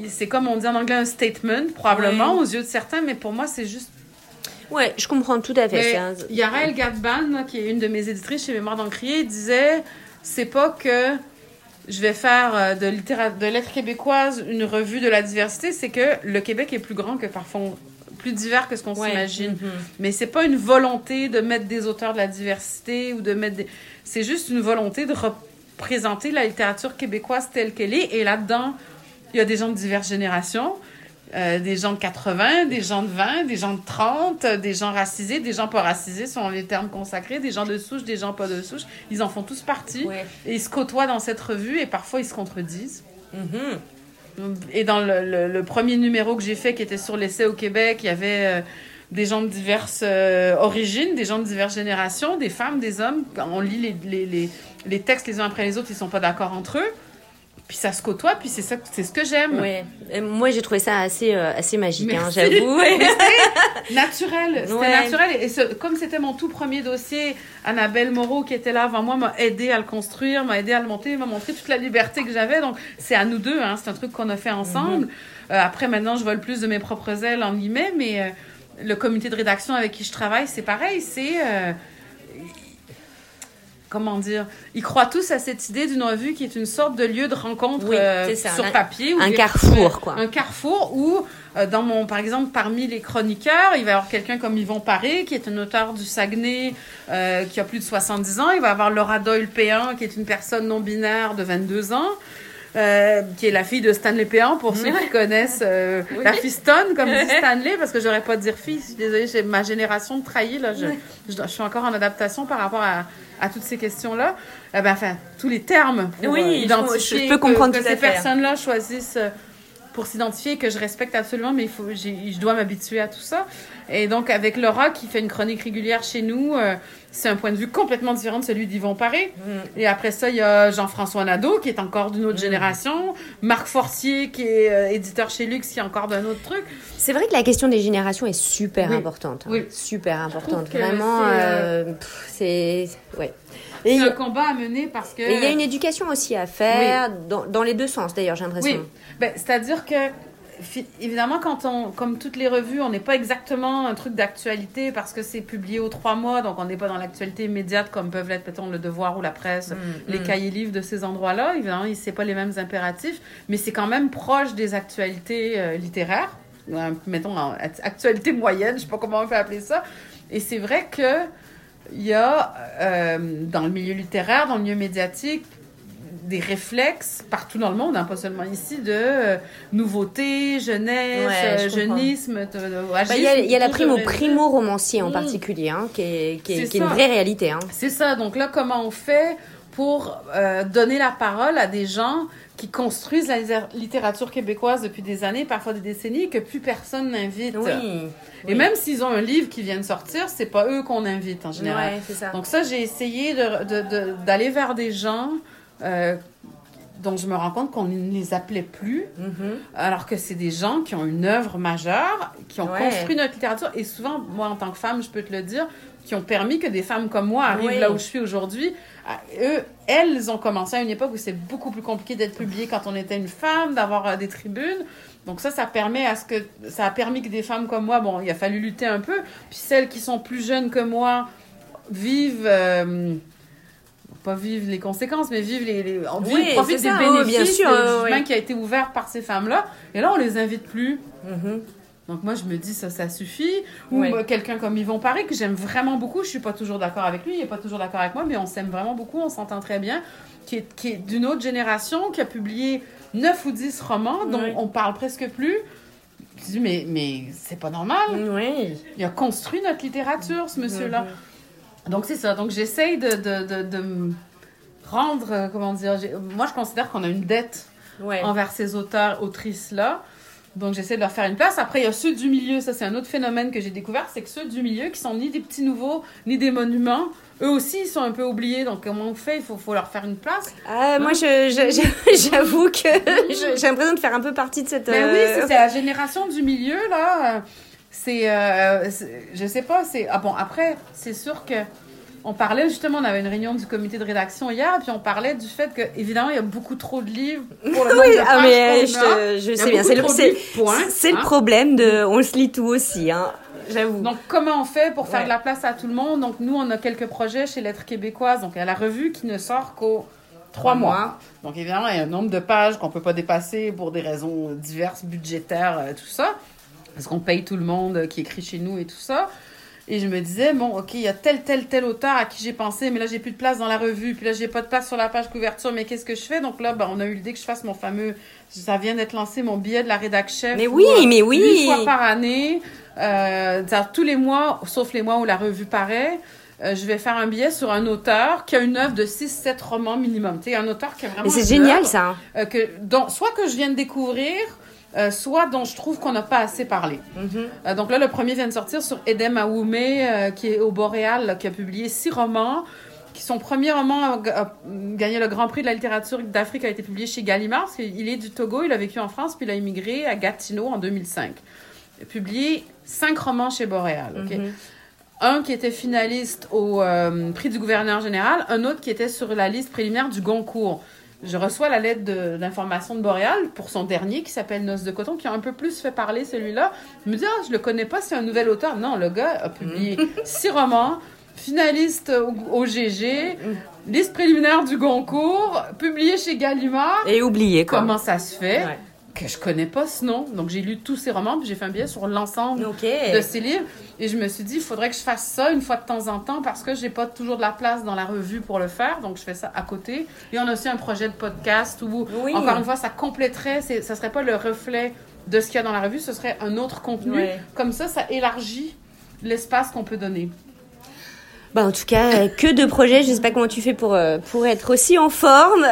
C'est comme on dit en anglais un statement, probablement, oui, aux yeux de certains, mais pour moi, c'est juste... Oui, je comprends tout à fait. Il y a Yael Gadban, qui est une de mes éditrices chez Mémoire d'encrier, disait « C'est pas que je vais faire de lettres québécoises une revue de la diversité, c'est que le Québec est plus grand que parfois... » plus divers que ce qu'on, ouais, s'imagine. Mm-hmm. Mais c'est pas une volonté de mettre des auteurs de la diversité ou de mettre des... C'est juste une volonté de représenter la littérature québécoise telle qu'elle est, et là-dedans... Il y a des gens de diverses générations, des gens de 80, des gens de 20, des gens de 30, des gens racisés, des gens pas racisés, selon les termes consacrés, des gens de souche, des gens pas de souche. Ils en font tous partie, ouais, et ils se côtoient dans cette revue et parfois ils se contredisent. Mm-hmm. Et dans le premier numéro que j'ai fait, qui était sur l'essai au Québec, il y avait des gens de diverses origines, des gens de diverses générations, des femmes, des hommes. On lit les textes les uns après les autres, ils sont pas d'accord entre eux. Puis ça se côtoie, puis c'est ce que j'aime. Ouais. Moi, j'ai trouvé ça assez magique, hein, j'avoue. C'était naturel. C'était, ouais, naturel. Et comme c'était mon tout premier dossier, Annabelle Moreau, qui était là avant moi, m'a aidée à le construire, m'a aidée à le monter, m'a montré toute la liberté que j'avais. Donc, c'est à nous deux. Hein, c'est un truc qu'on a fait ensemble. Mm-hmm. Après, maintenant, je vole plus de mes propres ailes, en guillemets, mais le comité de rédaction avec qui je travaille, c'est pareil. C'est... Comment dire? Ils croient tous à cette idée d'une revue qui est une sorte de lieu de rencontre, oui, ça, sur papier. Un carrefour, quoi. Un carrefour où, par exemple, parmi les chroniqueurs, il va y avoir quelqu'un comme Yvon Paré, qui est un auteur du Saguenay, qui a plus de 70 ans. Il va y avoir Laura Doyle-Péan, qui est une personne non-binaire de 22 ans, qui est la fille de Stanley Péan, pour ceux qui connaissent oui, la fistonne, comme dit Stanley, parce que j'aurais pas de dire fille, je suis désolée, j'ai ma génération de trahie, là, je suis encore en adaptation par rapport à toutes ces questions-là, tous les termes pour identifier, je peux comprendre que ces personnes-là choisissent pour s'identifier, que je respecte absolument, mais je dois m'habituer à tout ça. Et donc, avec Laura, qui fait une chronique régulière chez nous, c'est un point de vue complètement différent de celui d'Yvon Paré. Mm. Et après ça, il y a Jean-François Nadeau, qui est encore d'une autre génération. Marc Fortier, qui est éditeur chez Luxe, qui est encore d'un autre truc. C'est vrai que la question des générations est super importante. Hein. Oui. Super importante. Vraiment, c'est... Ouais. C'est un combat à mener parce que... Et il y a une éducation aussi à faire, oui, dans les deux sens, d'ailleurs, j'ai l'impression. Oui, c'est-à-dire que... Évidemment, comme toutes les revues, on n'est pas exactement un truc d'actualité parce que c'est publié aux 3 mois, donc on n'est pas dans l'actualité immédiate comme peuvent l'être, peut-être, Le Devoir ou La Presse, les cahiers livres de ces endroits-là. Évidemment, c'est pas les mêmes impératifs, mais c'est quand même proche des actualités littéraires, mettons actualité moyenne, je sais pas comment on peut appeler ça. Et c'est vrai que il y a dans le milieu littéraire, dans le milieu médiatique, des réflexes partout dans le monde, hein, pas seulement ici, de nouveauté, jeunesse, ouais, jeunisme. Il y a la prime au primo-romancier en particulier, hein, qui est une vraie réalité. Hein. C'est ça. Donc là, comment on fait pour donner la parole à des gens qui construisent la littérature québécoise depuis des années, parfois des décennies, et que plus personne n'invite. Oui. Et même s'ils ont un livre qui vient de sortir, c'est pas eux qu'on invite en général. Ouais, c'est ça. Donc ça, j'ai essayé d'aller vers des gens dont je me rends compte qu'on ne les appelait plus, alors que c'est des gens qui ont une œuvre majeure, qui ont construit notre littérature. Et souvent, moi, en tant que femme, je peux te le dire, qui ont permis que des femmes comme moi arrivent là où je suis aujourd'hui. Elles ont commencé à une époque où c'est beaucoup plus compliqué d'être publiée quand on était une femme, d'avoir des tribunes. Donc ça a permis que des femmes comme moi, bon, il a fallu lutter un peu. Puis celles qui sont plus jeunes que moi vivent... pas vivre les conséquences, mais vivre profitent des bénéfices du chemin qui a été ouvert par ces femmes-là. Et là, on les invite plus. Mm-hmm. Donc moi, je me dis, ça suffit. Ou quelqu'un comme Yvon Paré, que j'aime vraiment beaucoup. Je suis pas toujours d'accord avec lui, il est pas toujours d'accord avec moi, mais on s'aime vraiment beaucoup, on s'entend très bien. Qui est d'une autre génération, qui a publié 9 ou 10 romans, dont on parle presque plus. Je dis, mais c'est pas normal. Oui. Il a construit notre littérature, ce monsieur-là. Mm-hmm. Donc, c'est ça. Donc, j'essaye de me rendre... Comment dire? Moi, je considère qu'on a une dette envers ces auteurs, autrices-là. Donc, j'essaie de leur faire une place. Après, il y a ceux du milieu. Ça, c'est un autre phénomène que j'ai découvert. C'est que ceux du milieu qui sont ni des petits nouveaux, ni des monuments, eux aussi, ils sont un peu oubliés. Donc, comment on fait? Il faut leur faire une place. Moi, j'avoue que j'ai l'impression de faire un peu partie de cette... Mais oui, c'est la génération du milieu, là... après, c'est sûr que on parlait justement, on avait une réunion du comité de rédaction hier, puis on parlait du fait que, évidemment, il y a beaucoup trop de livres pour le nombre de pages je sais bien, c'est le problème de on se lit tout aussi, hein. J'avoue. Donc, comment on fait pour faire de la place à tout le monde? Donc, nous, on a quelques projets chez Lettres québécoises, donc à la revue qui ne sort qu'aux 3 mois. Donc, évidemment, il y a un nombre de pages qu'on peut pas dépasser pour des raisons diverses, budgétaires, tout ça. Parce qu'on paye tout le monde qui écrit chez nous et tout ça. Et je me disais, bon, OK, il y a tel auteur à qui j'ai pensé, mais là, j'ai plus de place dans la revue, puis là, j'ai pas de place sur la page couverture, mais qu'est-ce que je fais? Donc là, on a eu l'idée que je fasse mon fameux... Ça vient d'être lancé, mon billet de la rédac chef. Mais oui! 8 fois par année, tous les mois, sauf les mois où la revue paraît, je vais faire un billet sur un auteur qui a une œuvre de 6-7 romans minimum. Tu sais, un auteur qui a vraiment... Mais c'est génial, ça! Soit que je viens de découvrir... soit dont je trouve qu'on n'a pas assez parlé. Mm-hmm. Donc là, le premier vient de sortir sur Edem Awoumé, qui est au Boréal, qui a publié 6 romans, qui son premier roman a gagné le Grand Prix de la littérature d'Afrique, a été publié chez Gallimard, parce qu'il est du Togo, il a vécu en France, puis il a immigré à Gatineau en 2005. Il a publié 5 romans chez Boréal. Okay? Mm-hmm. Un qui était finaliste au prix du gouverneur général, un autre qui était sur la liste préliminaire du Goncourt. Je reçois la lettre d'information de Boréal pour son dernier qui s'appelle Noces de coton, qui a un peu plus fait parler celui-là. Je me dis, je le connais pas, c'est un nouvel auteur. Non, le gars a publié 6 romans, finaliste au GG, liste préliminaire du Goncourt, publié chez Gallimard. Et oublié, quoi. Comment ça se fait que je connais pas ce nom? Donc, j'ai lu tous ses romans, puis j'ai fait un billet sur l'ensemble de ses livres. Et je me suis dit, il faudrait que je fasse ça une fois de temps en temps parce que j'ai pas toujours de la place dans la revue pour le faire. Donc, je fais ça à côté. Et on a aussi un projet de podcast où, encore une fois, ça compléterait, ça serait pas le reflet de ce qu'il y a dans la revue, ce serait un autre contenu. Ouais. Comme ça, ça élargit l'espace qu'on peut donner. En tout cas, que de projets. Je ne sais pas comment tu fais pour être aussi en forme.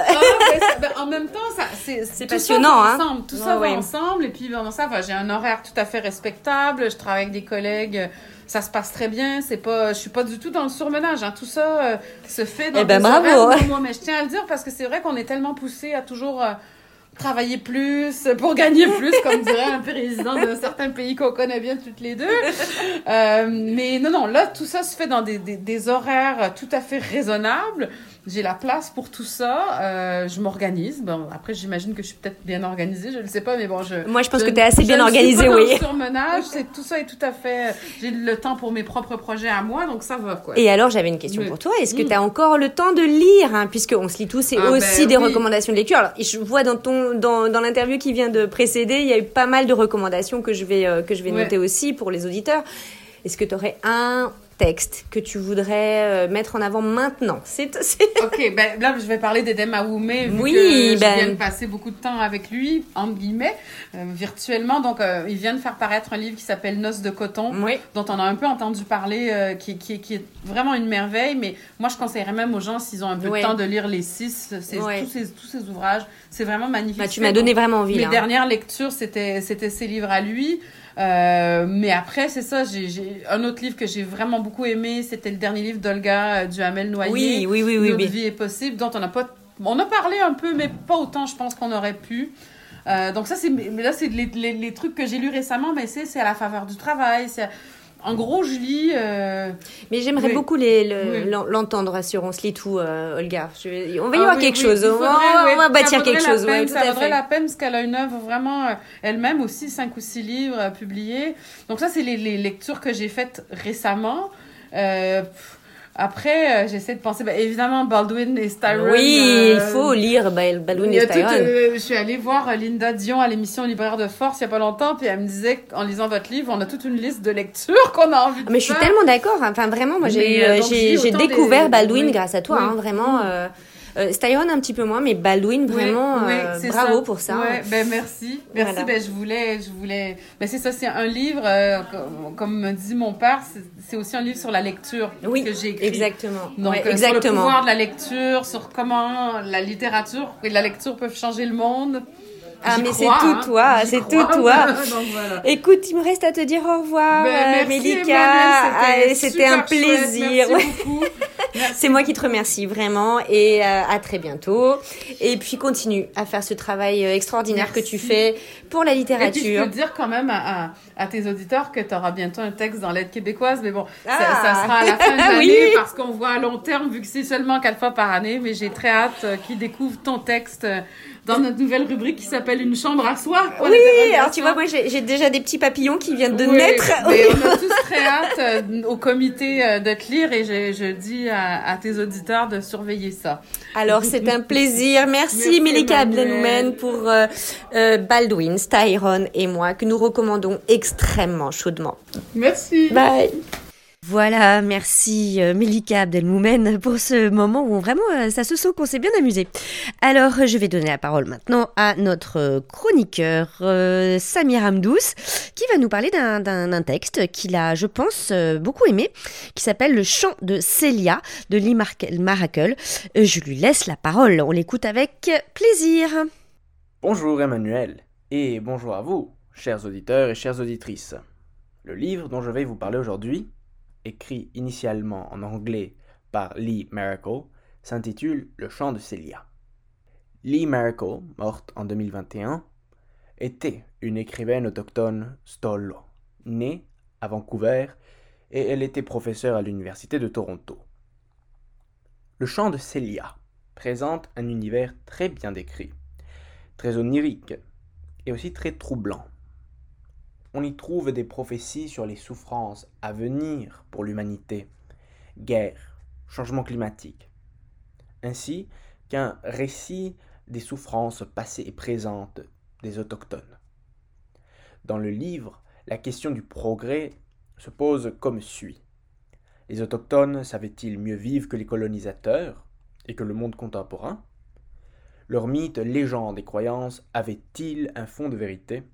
En même temps, c'est passionnant. Tout ça va ensemble. Et puis, ça va. J'ai un horaire tout à fait respectable. Je travaille avec des collègues. Ça se passe très bien. Je ne suis pas du tout dans le surmenage. Hein. Tout ça se fait dans des horaires. Moi, mais je tiens à le dire parce que c'est vrai qu'on est tellement poussé à toujours... travailler plus pour gagner plus, comme dirait un président d'un certain pays qu'on connaît bien toutes les deux. Mais non, là, tout ça se fait dans des horaires tout à fait raisonnables. J'ai la place pour tout ça. Je m'organise. Après, j'imagine que je suis peut-être bien organisée. Je ne le sais pas, mais bon, Moi, je pense que tu es assez bien organisée, oui. Je suis pas dans le surmenage. Tout ça est tout à fait... J'ai le temps pour mes propres projets à moi, donc ça va, quoi. Et alors, j'avais une question pour toi. Est-ce que tu as encore le temps de lire, hein, puisqu'on se lit tous, c'est des recommandations de lecture. Alors, je vois dans dans l'interview qui vient de précéder, il y a eu pas mal de recommandations que je vais noter aussi pour les auditeurs. Est-ce que tu aurais texte que tu voudrais mettre en avant maintenant? Ok, ben là, je vais parler d'Edem Awoumé, vu que je viens de passer beaucoup de temps avec lui, entre guillemets, virtuellement. Donc, il vient de faire paraître un livre qui s'appelle « Noces de coton », dont on a un peu entendu parler, qui est vraiment une merveille. Mais moi, je conseillerais même aux gens, s'ils ont un peu de temps, de lire les six, tous ces ouvrages. C'est vraiment magnifique. Bah, tu m'as donné vraiment envie. Mes dernières lectures, c'était ses livres à lui. Mais après, c'est ça, j'ai un autre livre que j'ai vraiment beaucoup aimé, c'était le dernier livre d'Olga Duhamel Noyer, Notre vie est possible, dont on a parlé un peu, mais pas autant, je pense, qu'on aurait pu. Donc ça, c'est les trucs que j'ai lus récemment, mais c'est à la faveur du travail, c'est... En gros, je lis... Mais j'aimerais beaucoup l'entendre sur On se lit tout, Olga. On va y avoir quelque chose. On va bâtir quelque chose. Ça vaudrait la peine parce qu'elle a une œuvre vraiment elle-même aussi, 5 ou 6 livres publiés. Donc ça, c'est les lectures que j'ai faites récemment. Après, j'essaie de penser... Bah, évidemment, Baldwin et Styron... Oui, il faut lire Baldwin et Styron. Je suis allée voir Linda Dion à l'émission Libraire de Force il n'y a pas longtemps, puis elle me disait qu'en lisant votre livre, on a toute une liste de lectures qu'on a envie de faire. Mais je suis tellement d'accord. Enfin, vraiment, moi, j'ai découvert Baldwin grâce à toi, vraiment... Styron un petit peu moins, mais Baldwin vraiment bravo pour ça. Ouais, ben merci. Voilà. Ben je voulais. Ben c'est ça, c'est un livre comme me dit mon père, c'est aussi un livre sur la lecture que j'ai écrit. Exactement. Donc sur le pouvoir de la lecture, sur comment la littérature et la lecture peuvent changer le monde. Ah, mais crois, c'est tout toi, Donc, voilà. Écoute, il me reste à te dire au revoir, Melika. C'était un plaisir. Chouette. Merci beaucoup. C'est moi qui te remercie vraiment et à très bientôt. Et puis, continue à faire ce travail extraordinaire que tu fais pour la littérature. Et puis, je peux dire quand même à tes auditeurs que tu auras bientôt un texte dans Lettres québécoises, mais bon, ça sera à la fin de l'année parce qu'on voit à long terme, vu que c'est seulement 4 fois par année, mais j'ai très hâte qu'ils découvrent ton texte dans notre nouvelle rubrique qui s'appelle Une chambre à soi. Alors tu vois, moi j'ai déjà des petits papillons qui viennent de naître. On a tous très hâte au comité de te lire et je dis à tes auditeurs de surveiller ça. Alors c'est un plaisir. Merci Melika Abdelmoumen pour Baldwin, Styron et moi que nous recommandons extrêmement chaudement. Merci. Bye. Voilà, merci Melika Abdelmoumen pour ce moment où vraiment ça se saute qu'on s'est bien amusé. Alors je vais donner la parole maintenant à notre chroniqueur Samir Hamdous qui va nous parler d'un texte qu'il a, je pense, beaucoup aimé qui s'appelle Le chant de Célia de Lee Maracle. Je lui laisse la parole, on l'écoute avec plaisir. Bonjour Emmanuelle et bonjour à vous, chers auditeurs et chères auditrices. Le livre dont je vais vous parler aujourd'hui, écrit initialement en anglais par Lee Maracle, s'intitule « Le chant de Célia ». Lee Maracle, morte en 2021, était une écrivaine autochtone Stolo, née à Vancouver, et elle était professeure à l'Université de Toronto. Le chant de Célia présente un univers très bien décrit, très onirique et aussi très troublant. On y trouve des prophéties sur les souffrances à venir pour l'humanité, guerre, changement climatique, ainsi qu'un récit des souffrances passées et présentes des autochtones. Dans le livre, la question du progrès se pose comme suit. Les autochtones savaient-ils mieux vivre que les colonisateurs et que le monde contemporain? Leurs mythes, légendes et croyances avaient-ils un fond de vérité?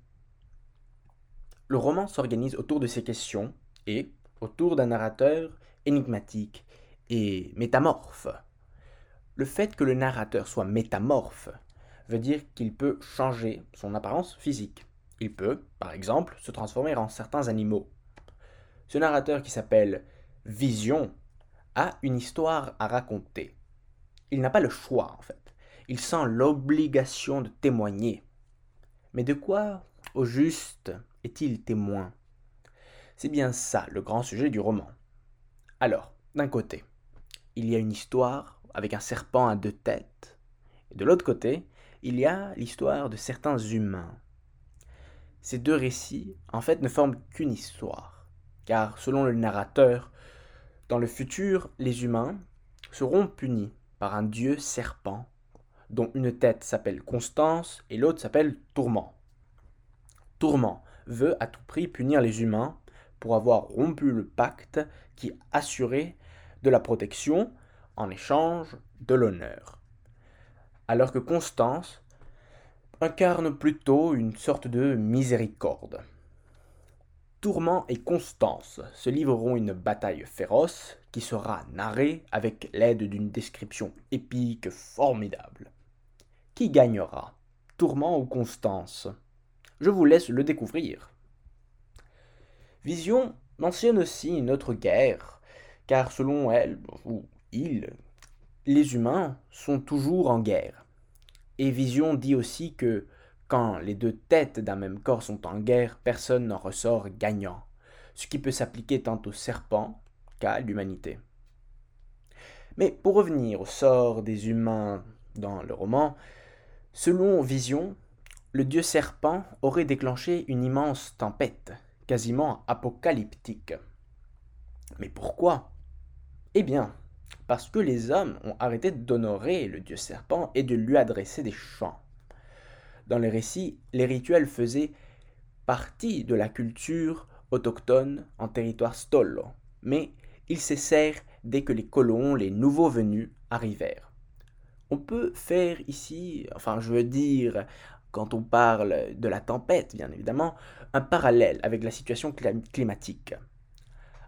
Le roman s'organise autour de ces questions et autour d'un narrateur énigmatique et métamorphe. Le fait que le narrateur soit métamorphe veut dire qu'il peut changer son apparence physique. Il peut, par exemple, se transformer en certains animaux. Ce narrateur qui s'appelle Vision a une histoire à raconter. Il n'a pas le choix, en fait. Il sent l'obligation de témoigner. Mais de quoi, au juste, est-il témoin? C'est bien ça le grand sujet du roman. Alors, d'un côté, il y a une histoire avec un serpent à 2 têtes, et de l'autre côté, il y a l'histoire de certains humains. Ces 2 récits, en fait, ne forment qu'une histoire, car selon le narrateur, dans le futur, les humains seront punis par un dieu serpent, dont une tête s'appelle Constance et l'autre s'appelle Tourment. Tourment veut à tout prix punir les humains pour avoir rompu le pacte qui assurait de la protection en échange de l'honneur. Alors que Constance incarne plutôt une sorte de miséricorde. Tourment et Constance se livreront une bataille féroce qui sera narrée avec l'aide d'une description épique formidable. Qui gagnera, Tourment ou Constance? Je vous laisse le découvrir. Vision mentionne aussi une autre guerre, car selon elle, ou il, les humains sont toujours en guerre. Et Vision dit aussi que quand les deux têtes d'un même corps sont en guerre, personne n'en ressort gagnant, ce qui peut s'appliquer tant aux serpents qu'à l'humanité. Mais pour revenir au sort des humains dans le roman, selon Vision, le dieu serpent aurait déclenché une immense tempête, quasiment apocalyptique. Mais pourquoi? Eh bien, parce que les hommes ont arrêté d'honorer le dieu serpent et de lui adresser des chants. Dans les récits, les rituels faisaient partie de la culture autochtone en territoire Stolo, mais ils cessèrent dès que les colons, les nouveaux venus, arrivèrent. On peut faire ici, quand on parle de la tempête, bien évidemment, un parallèle avec la situation climatique.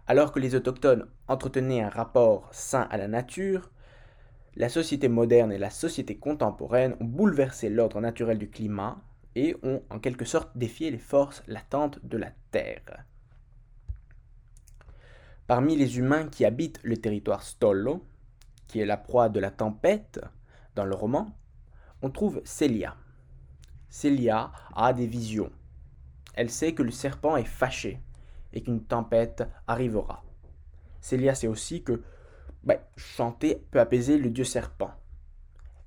Alors que les autochtones entretenaient un rapport sain à la nature, la société moderne et la société contemporaine ont bouleversé l'ordre naturel du climat et ont en quelque sorte défié les forces latentes de la Terre. Parmi les humains qui habitent le territoire Stolo, qui est la proie de la tempête dans le roman, on trouve Célia. Célia a des visions. Elle sait que le serpent est fâché et qu'une tempête arrivera. Célia sait aussi que chanter peut apaiser le dieu serpent.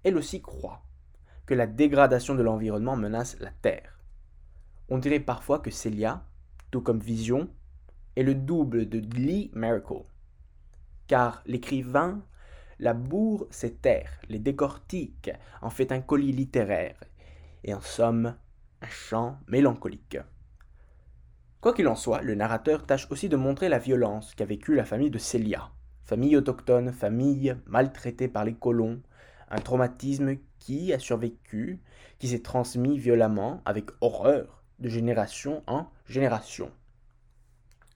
Elle aussi croit que la dégradation de l'environnement menace la terre. On dirait parfois que Célia, tout comme Vision, est le double de Lee Maracle, car l'écrivain laboure ses terres, les décortique, en fait un colis littéraire, et en somme, un chant mélancolique. Quoi qu'il en soit, le narrateur tâche aussi de montrer la violence qu'a vécue la famille de Célia. Famille autochtone, famille maltraitée par les colons, un traumatisme qui a survécu, qui s'est transmis violemment, avec horreur, de génération en génération.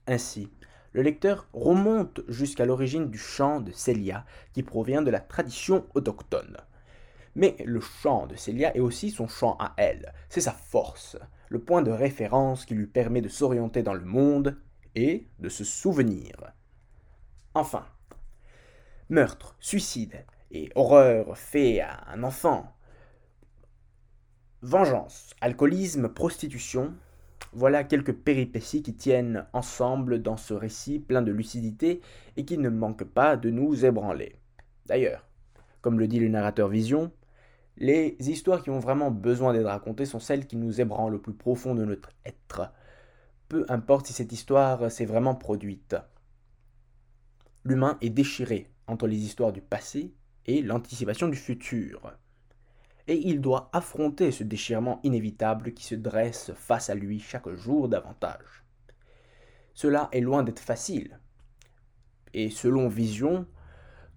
Ainsi, le lecteur remonte jusqu'à l'origine du chant de Célia, qui provient de la tradition autochtone. Mais le chant de Célia est aussi son chant à elle, c'est sa force, le point de référence qui lui permet de s'orienter dans le monde et de se souvenir. Enfin, meurtre, suicide et horreur fait à un enfant, vengeance, alcoolisme, prostitution, voilà quelques péripéties qui tiennent ensemble dans ce récit plein de lucidité et qui ne manque pas de nous ébranler. D'ailleurs, comme le dit le narrateur Vision, les histoires qui ont vraiment besoin d'être racontées sont celles qui nous ébranlent au plus profond de notre être, peu importe si cette histoire s'est vraiment produite. L'humain est déchiré entre les histoires du passé et l'anticipation du futur. Et il doit affronter ce déchirement inévitable qui se dresse face à lui chaque jour davantage. Cela est loin d'être facile. Et selon Vision,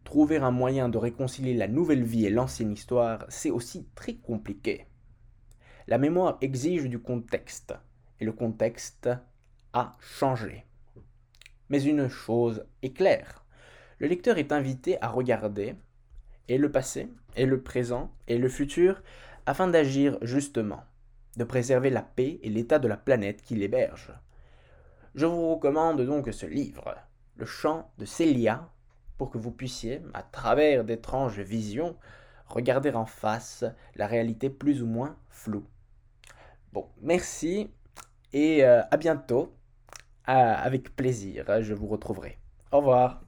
trouver un moyen de réconcilier la nouvelle vie et l'ancienne histoire, c'est aussi très compliqué. La mémoire exige du contexte, et le contexte a changé. Mais une chose est claire, le lecteur est invité à regarder et le passé, et le présent, et le futur, afin d'agir justement, de préserver la paix et l'état de la planète qui l'héberge. Je vous recommande donc ce livre, Le chant de Célia, pour que vous puissiez, à travers d'étranges visions, regarder en face la réalité plus ou moins floue. Bon, merci et à bientôt. Avec plaisir, je vous retrouverai. Au revoir.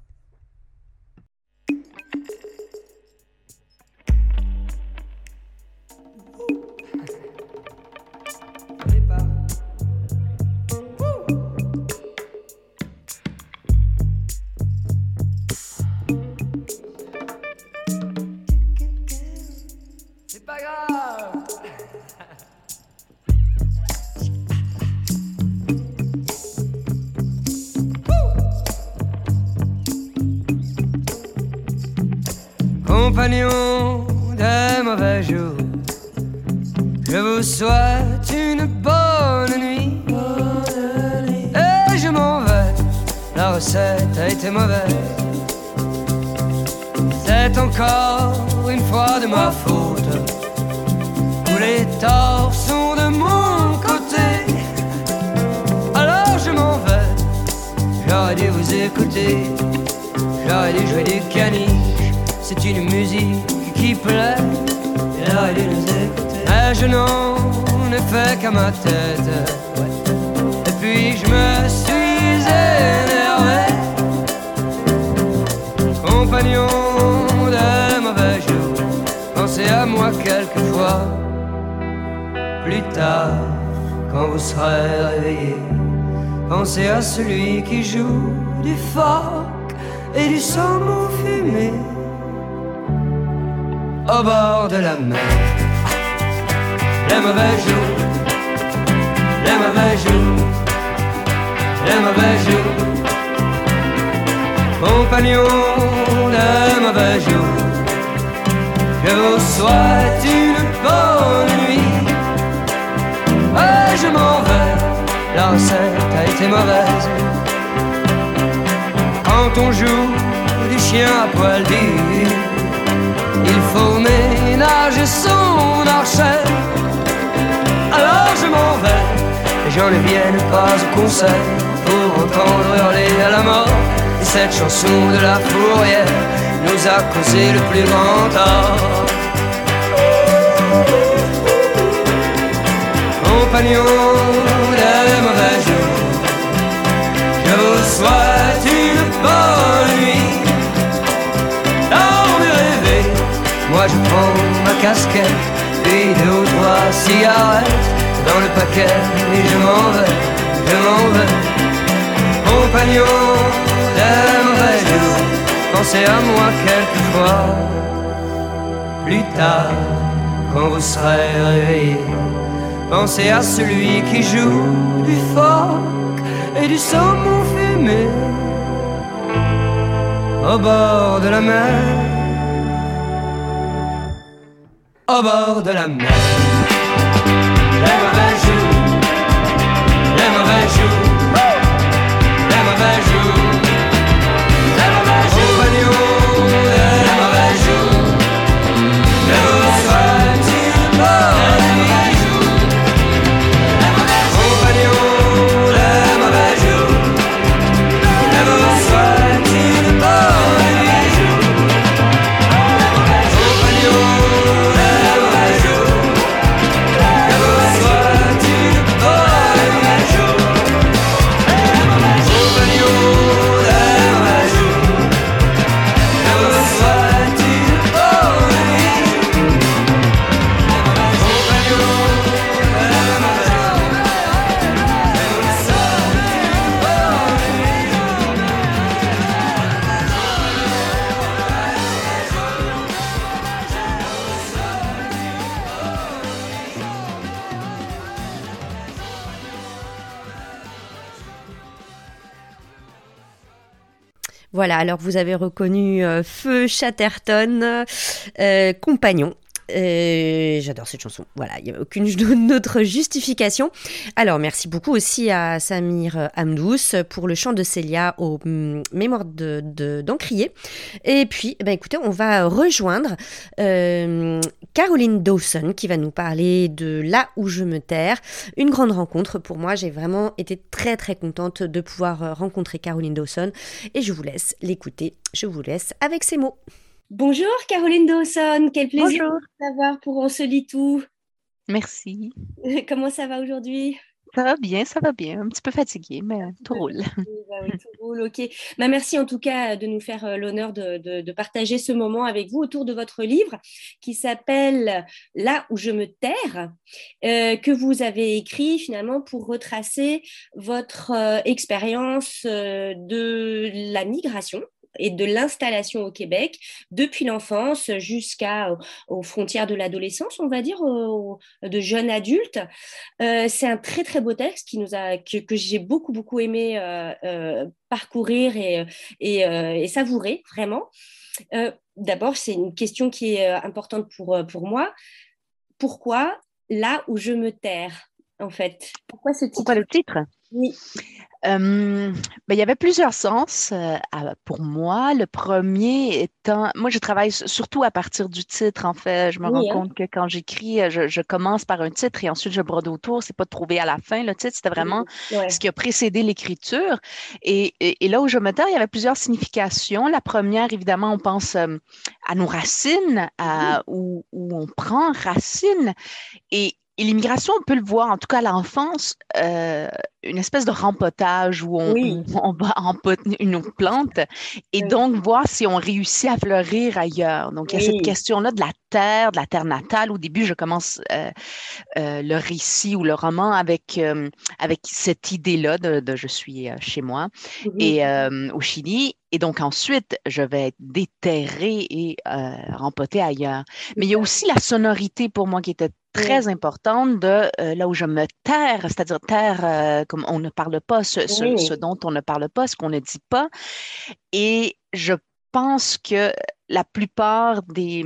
compagnons des mauvais jours. Je vous souhaite une bonne nuit. Et je m'en vais, la recette a été mauvaise. C'est encore une fois de ma faute. Tous les torts sont de mon côté. Alors je m'en vais, j'aurais dû vous écouter. J'aurais dû jouer du caniche, c'est une musique qui plaît. J'aurais dû nous écouter. Mais je n'en ai fait qu'à ma tête. Et puis je me suis énervé. Compagnon de mauvais jours, pensez à moi quelquefois. Plus tard, quand vous serez réveillé, pensez à celui qui joue du fort et du saumon fumé au bord de la mer. Les mauvais jours, les mauvais jours, les mauvais jours. Compagnons de mauvais jours, je vous souhaite une bonne nuit. Et je m'en vais, la recette a été mauvaise. Quand on joue du chien à poil dur, il faut ménager son archet. Alors je m'en vais, les gens ne viennent pas au concert pour entendre hurler à la mort. Et cette chanson de la fourrière nous a causé le plus grand tort. Compagnons des mauvais jours, je vous souhaite une bonne nuit. Dormez, rêvez, moi je prends ma casquette, puis deux ou trois cigarettes dans le paquet et je m'en vais, je m'en vais. Compagnons des mauvais jours, pensez à moi quelquefois. Plus tard, quand vous serez réveillés, pensez à celui qui joue du phoque et du saumon fumé au bord de la mer, au bord de la mer. Les mauvais jours, les mauvais jours, les mauvais jours, les mauvais jours, les mauvais jours, les mauvais jours. Voilà, alors vous avez reconnu Feu Chatterton, Compagnon. J'adore cette chanson. Voilà, il n'y avait aucune autre justification. Alors, merci beaucoup aussi à Samir Hamdous pour le chant de Célia aux Mémoires d'Encrier. Et puis, écoutez, on va rejoindre Caroline Dawson qui va nous parler de Là où je me terre. Une grande rencontre pour moi. J'ai vraiment été très, très contente de pouvoir rencontrer Caroline Dawson. Et je vous laisse l'écouter. Je vous laisse avec ces mots. Bonjour Caroline Dawson, quel plaisir de vous avoir pour On se lit tout. Merci. Comment ça va aujourd'hui ? Ça va bien, un petit peu fatiguée, mais tout roule. Oui, tout roule, ok. Merci en tout cas de nous faire l'honneur de partager ce moment avec vous autour de votre livre qui s'appelle « Là où je me terre », que vous avez écrit finalement pour retracer votre expérience de la migration. et de l'installation au Québec depuis l'enfance jusqu'aux frontières de l'adolescence, on va dire, de jeunes adultes. C'est un très très beau texte que j'ai beaucoup aimé parcourir et savourer vraiment. D'abord, c'est une question qui est importante pour moi. Pourquoi Là où je me terre, en fait? Pourquoi ce titre? Pourquoi le titre? Oui. Il y avait plusieurs sens pour moi. Le premier étant, moi je travaille surtout à partir du titre en fait. Je me rends compte que quand j'écris, je commence par un titre et ensuite je brode autour. C'est pas de trouver à la fin le titre, c'était vraiment ce qui a précédé l'écriture. Et là où je me terre, il y avait plusieurs significations. La première, évidemment, on pense à nos racines, où on prend racine. Et l'immigration, on peut le voir, en tout cas à l'enfance, une espèce de rempotage où on va rempoter une autre plante et donc voir si on réussit à fleurir ailleurs. Donc, il y a cette question-là de la terre natale. Au début, je commence le récit ou le roman avec cette idée-là de « je suis chez moi » et au Chili. Et donc, ensuite, je vais être déterrée et rempotée ailleurs. Mais il y a aussi la sonorité pour moi qui était très importante de là où je me terre, c'est-à-dire terre comme on ne parle pas, ce dont on ne parle pas, ce qu'on ne dit pas. Et je pense que la plupart des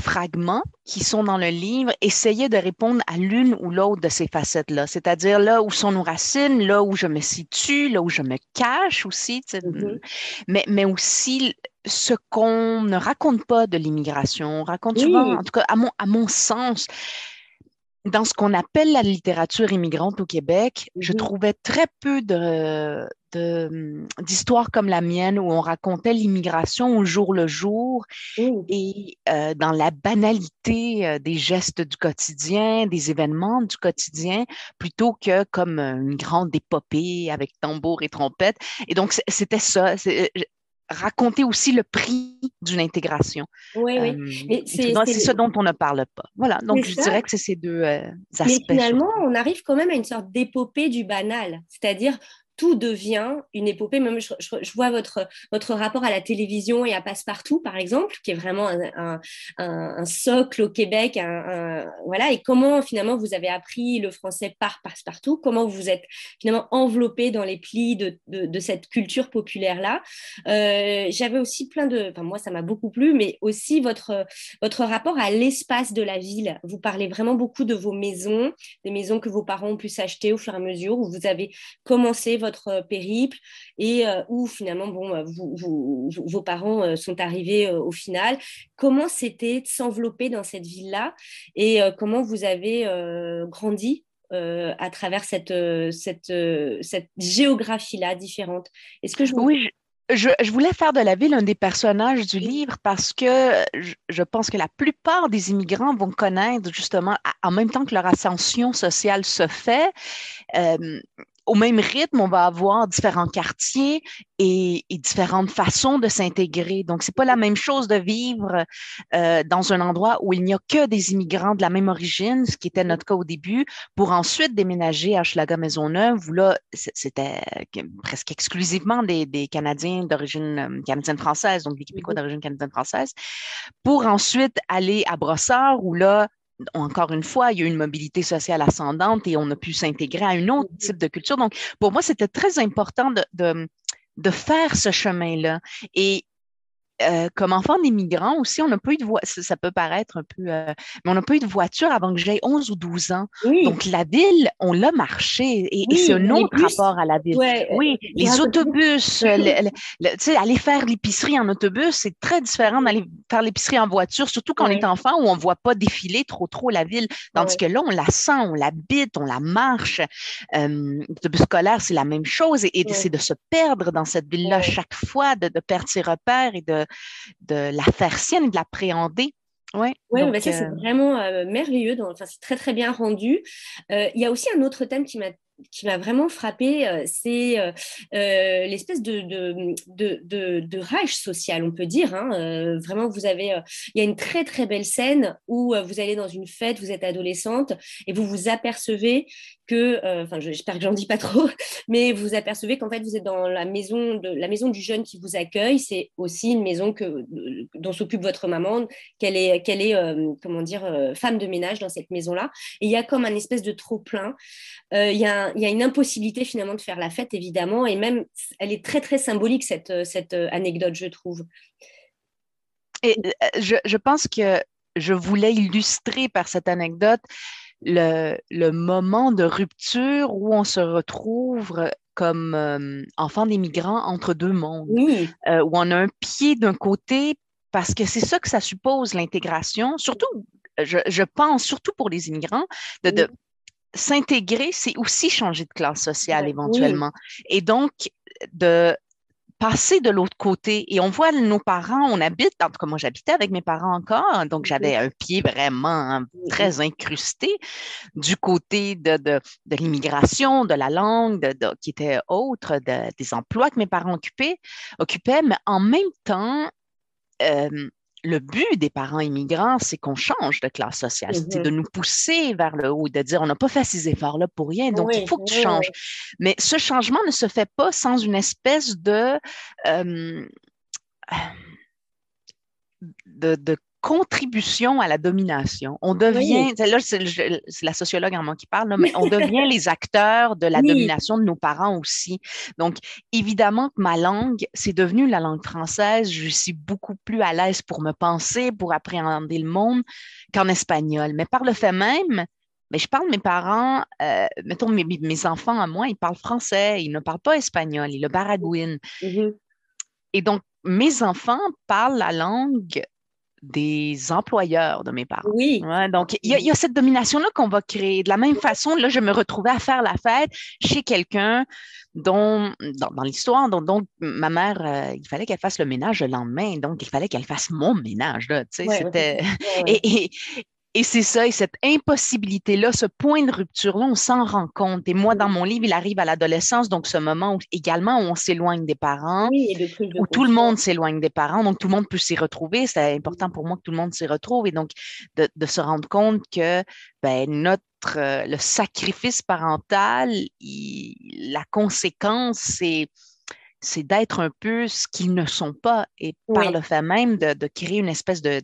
fragments qui sont dans le livre essayaient de répondre à l'une ou l'autre de ces facettes-là, c'est-à-dire là où sont nos racines, là où je me situe, là où je me cache aussi, mais aussi ce qu'on ne raconte pas de l'immigration. On raconte souvent, en tout cas à mon sens, dans ce qu'on appelle la littérature immigrante au Québec, je trouvais très peu d'histoires comme la mienne où on racontait l'immigration au jour le jour et dans la banalité des gestes du quotidien, des événements du quotidien, plutôt que comme une grande épopée avec tambour et trompette. Et donc, c'était ça. Raconter aussi le prix d'une intégration. Oui. Mais c'est ce dont on ne parle pas. Voilà, donc je dirais que c'est ces deux aspects. Mais finalement, on arrive quand même à une sorte d'épopée du banal, c'est-à-dire tout devient une épopée. Même je vois votre rapport à la télévision et à Passepartout, par exemple, qui est vraiment un socle au Québec. Et comment, finalement, vous avez appris le français par Passepartout? Comment vous êtes, finalement, enveloppé dans les plis de cette culture populaire-là? J'avais aussi moi, ça m'a beaucoup plu, mais aussi votre rapport à l'espace de la ville. Vous parlez vraiment beaucoup de vos maisons, des maisons que vos parents ont pu s'acheter au fur et à mesure, où vous avez commencé votre périple et où finalement vos parents sont arrivés au final. Comment c'était de s'envelopper dans cette ville-là et comment vous avez grandi à travers cette géographie-là différente? Est-ce que je voulais faire de la ville un des personnages du livre parce que je pense que la plupart des immigrants vont connaître justement, en même temps que leur ascension sociale se fait, au même rythme, on va avoir différents quartiers et différentes façons de s'intégrer. Donc, c'est pas la même chose de vivre dans un endroit où il n'y a que des immigrants de la même origine, ce qui était notre cas au début, pour ensuite déménager à Hochelaga-Maisonneuve, où là, c'était presque exclusivement des Canadiens d'origine canadienne-française, donc des Québécois d'origine canadienne-française, pour ensuite aller à Brossard, où là, encore une fois, il y a une mobilité sociale ascendante et on a pu s'intégrer à un autre type de culture. Donc, pour moi, c'était très important de faire ce chemin-là. Et comme enfant d'immigrants aussi, on n'a pas eu de voiture, ça peut paraître un peu... mais on n'a pas eu de voiture avant que j'aie 11 ou 12 ans. Oui. Donc, la ville, on l'a marché. Et c'est un autre rapport à la ville. Ouais, les autobus, aller faire l'épicerie en autobus, c'est très différent d'aller faire l'épicerie en voiture, surtout quand on est enfant, où on ne voit pas défiler trop la ville. Tandis que là, on la sent, on l'habite, on la marche. L'autobus scolaire, c'est la même chose. Et c'est de se perdre dans cette ville-là chaque fois, de perdre ses repères et de la faire sienne, de l'appréhender. Ça c'est vraiment merveilleux, c'est très très bien rendu. Il y a aussi un autre thème qui m'a vraiment frappée, c'est l'espèce de rage sociale, on peut dire. Vraiment, vous avez... il y a une très, très belle scène où vous allez dans une fête, vous êtes adolescente, et vous vous apercevez que, enfin j'espère que j'en dis pas trop, mais vous apercevez qu'en fait vous êtes dans la maison du jeune qui vous accueille, c'est aussi une maison dont s'occupe votre maman, qu'elle est femme de ménage dans cette maison-là. Et il y a comme un espèce de trop-plein, il y a une impossibilité finalement de faire la fête évidemment, et même elle est très très symbolique cette anecdote, je trouve. Et je pense que je voulais illustrer par cette anecdote le moment de rupture où on se retrouve comme enfant des migrants entre deux mondes, oui. Où on a un pied d'un côté, parce que c'est ça que ça suppose, l'intégration, surtout, je pense, surtout pour les immigrants, de s'intégrer, c'est aussi changer de classe sociale éventuellement. Oui. Et donc, de passer de l'autre côté, et on voit nos parents, on habite, en tout cas moi j'habitais avec mes parents encore, donc j'avais un pied vraiment très incrusté du côté de l'immigration, de la langue, qui était autre, des emplois que mes parents occupaient, mais en même temps, le but des parents immigrants, c'est qu'on change de classe sociale, c'est de nous pousser vers le haut, de dire on n'a pas fait ces efforts-là pour rien, donc il faut que tu changes. Mais ce changement ne se fait pas sans une espèce de contribution à la domination. On devient, là c'est la sociologue en moi qui parle, là, mais on devient les acteurs de la domination de nos parents aussi. Donc évidemment que ma langue, c'est devenu la langue française, je suis beaucoup plus à l'aise pour me penser, pour appréhender le monde qu'en espagnol. Mais par le fait même, je parle mes parents, mettons mes enfants à moi, ils parlent français, ils ne parlent pas espagnol, ils le baragouinent. Et donc mes enfants parlent la langue des employeurs de mes parents. Oui. Ouais, donc, il y a cette domination-là qu'on va créer. De la même façon, là, je me retrouvais à faire la fête chez quelqu'un dont, dans l'histoire, dont ma mère, il fallait qu'elle fasse le ménage le lendemain, donc il fallait qu'elle fasse mon ménage. Là, Et c'est ça, et cette impossibilité-là, ce point de rupture-là, on s'en rend compte. Et moi, dans mon livre, il arrive à l'adolescence, donc ce moment où, également où on s'éloigne des parents, où tout le monde s'éloigne des parents, donc tout le monde peut s'y retrouver. C'est important pour moi que tout le monde s'y retrouve. Et donc, de se rendre compte que le sacrifice parental, la conséquence, c'est d'être un peu ce qu'ils ne sont pas et par le fait même de créer une espèce de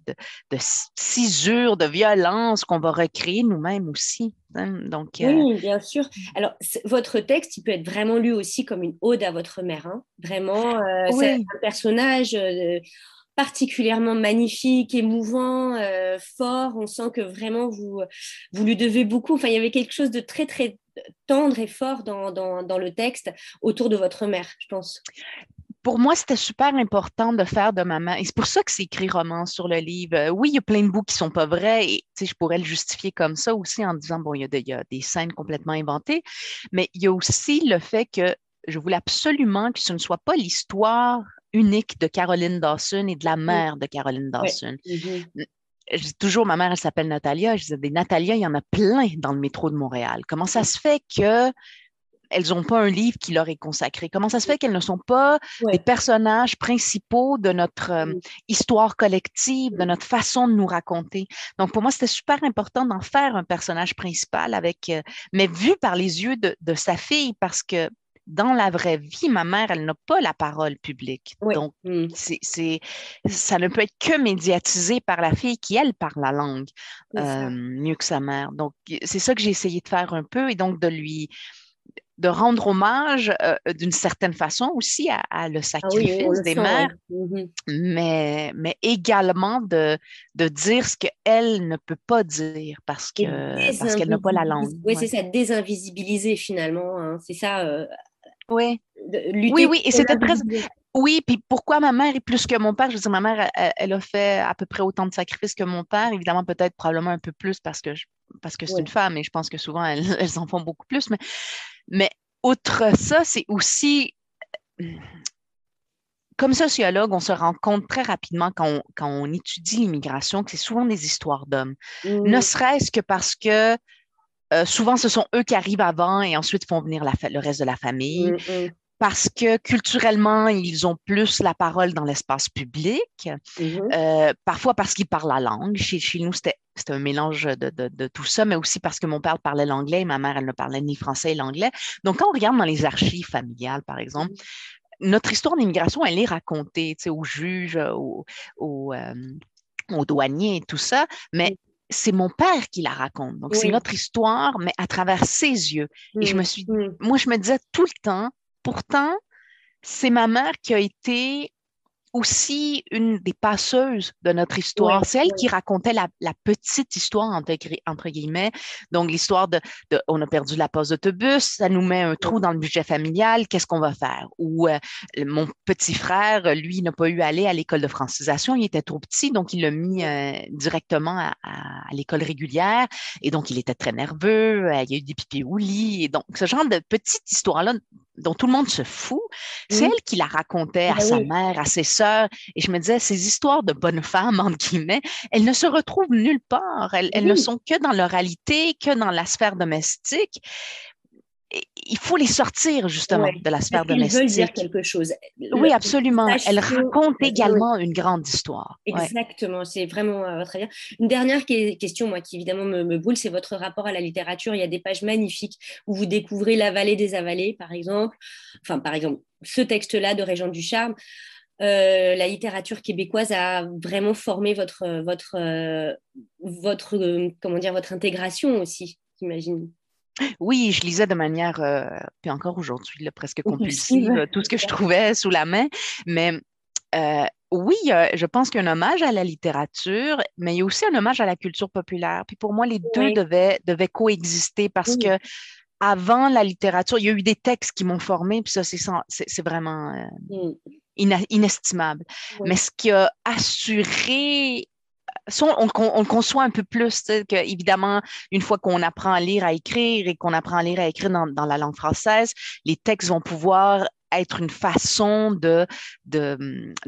cisure, de violence qu'on va recréer nous-mêmes aussi. Donc, oui, bien sûr. Alors, votre texte, il peut être vraiment lu aussi comme une ode à votre mère. Hein. Vraiment, c'est un personnage particulièrement magnifique, émouvant, fort. On sent que vraiment, vous lui devez beaucoup. Enfin, il y avait quelque chose de très, très tendre et fort dans le texte autour de votre mère, je pense. Pour moi, c'était super important de faire de maman. Et c'est pour ça que c'est écrit roman sur le livre. Oui, il y a plein de bouts qui ne sont pas vrais et je pourrais le justifier comme ça aussi en disant, bon, il y a des scènes complètement inventées, mais il y a aussi le fait que je voulais absolument que ce ne soit pas l'histoire unique de Caroline Dawson et de la mère de Caroline Dawson. Oui. Je dis toujours, ma mère, elle s'appelle Natalia. Je disais, des Natalia, il y en a plein dans le métro de Montréal. Comment ça se fait qu'elles n'ont pas un livre qui leur est consacré? Comment ça se fait qu'elles ne sont pas des personnages principaux de notre histoire collective, de notre façon de nous raconter? Donc, pour moi, c'était super important d'en faire un personnage principal, mais vu par les yeux de sa fille, parce que dans la vraie vie, ma mère, elle n'a pas la parole publique. Oui. Donc, ça ne peut être que médiatisé par la fille qui, elle, parle la langue mieux que sa mère. Donc, c'est ça que j'ai essayé de faire un peu et donc de rendre hommage d'une certaine façon aussi à le sacrifice des mères, mais également de dire ce qu'elle ne peut pas dire parce qu'elle n'a pas la langue. Oui, c'est ça, désinvisibiliser finalement, hein, c'est ça. Et c'était très... Oui, puis pourquoi ma mère est plus que mon père? Je veux dire, ma mère, elle a fait à peu près autant de sacrifices que mon père. Évidemment, peut-être probablement un peu plus parce que c'est une femme et je pense que souvent, elles en font beaucoup plus. Mais outre ça, c'est aussi... Comme sociologue, on se rend compte très rapidement quand on étudie l'immigration que c'est souvent des histoires d'hommes. Mmh. Ne serait-ce que parce que souvent, ce sont eux qui arrivent avant et ensuite font venir le reste de la famille. parce que culturellement, ils ont plus la parole dans l'espace public, parfois parce qu'ils parlent la langue. Chez nous, c'était un mélange de tout ça, mais aussi parce que mon père parlait l'anglais et ma mère, elle ne parlait ni français ni l'anglais. Donc, quand on regarde dans les archives familiales, par exemple, notre histoire d'immigration, elle est racontée, tu sais, aux juges, aux douaniers et tout ça, mais c'est mon père qui la raconte. Donc, c'est notre histoire, mais à travers ses yeux. Et je me disais tout le temps, pourtant, c'est ma mère qui a été aussi une des passeuses de notre histoire. C'est elle qui racontait la petite histoire, entre guillemets. Donc, l'histoire de on a perdu la passe d'autobus, ça nous met un trou dans le budget familial, qu'est-ce qu'on va faire? Ou mon petit frère, lui, n'a pas eu à aller à l'école de francisation, il était trop petit, donc il l'a mis directement à l'école régulière. Et donc, il était très nerveux, il y a eu des pipis au lit. Et donc, ce genre de petite histoire-là, dont tout le monde se fout, c'est elle qui la racontait à sa mère, à ses sœurs. Et je me disais, ces histoires de bonnes femmes, entre guillemets, elles ne se retrouvent nulle part. Elles ne sont que dans l'oralité, que dans la sphère domestique. Et il faut les sortir, justement, de la sphère domestique. Elles veulent dire quelque chose. Oui, absolument. Elles racontent également une grande histoire. Exactement, c'est vraiment à votre avis. Une dernière question, moi, qui évidemment me boule, c'est votre rapport à la littérature. Il y a des pages magnifiques où vous découvrez La vallée des avalées, par exemple. Enfin, par exemple, ce texte-là de Régent Ducharme. La littérature québécoise a vraiment formé votre intégration aussi, j'imagine. Oui, je lisais de manière, puis encore aujourd'hui, là, presque compulsive, tout ce que je trouvais sous la main. Mais oui, je pense qu'il y a un hommage à la littérature, mais il y a aussi un hommage à la culture populaire. Puis pour moi, les deux devaient coexister parce que avant la littérature, il y a eu des textes qui m'ont formée, puis ça, c'est vraiment inestimable. Mais ce qui a assuré... Ça, on le conçoit un peu plus, que, évidemment, une fois qu'on apprend à lire, à écrire et qu'on apprend à lire, à écrire dans la langue française, les textes vont pouvoir être une façon de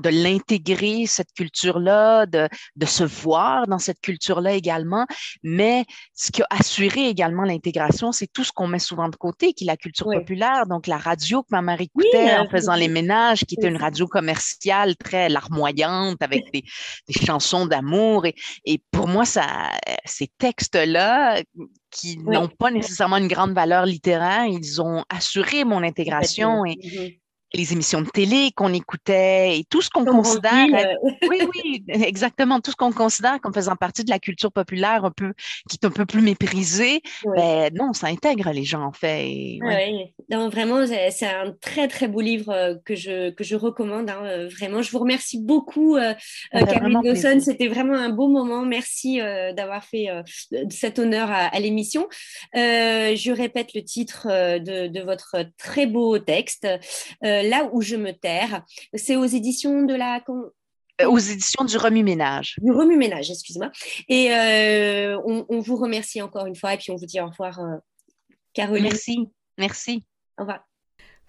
l'intégrer, cette culture-là, de se voir dans cette culture-là également. Mais ce qui a assuré également l'intégration, c'est tout ce qu'on met souvent de côté, qui est la culture populaire, donc la radio que ma mère écoutait en faisant les ménages, qui était une radio commerciale très larmoyante, avec des chansons d'amour. Et pour moi, ces textes-là... qui n'ont pas nécessairement une grande valeur littéraire, ils ont assuré mon intégration et les émissions de télé qu'on écoutait et tout ce qu'on considère... Oui, exactement, tout ce qu'on considère comme faisant partie de la culture populaire un peu, qui est un peu plus méprisée, ben non, ça intègre les gens en fait. Donc, vraiment, c'est un très, très beau livre que je recommande, hein, vraiment. Je vous remercie beaucoup, Caroline Dawson, c'était vraiment un beau moment. Merci d'avoir fait cet honneur à l'émission. Je répète le titre de votre très beau texte, Là où je me terre, c'est aux éditions aux éditions du Remue-Ménage. Du Remue-Ménage, excuse-moi. Et on vous remercie encore une fois et puis on vous dit au revoir, Caroline. Merci. Au revoir.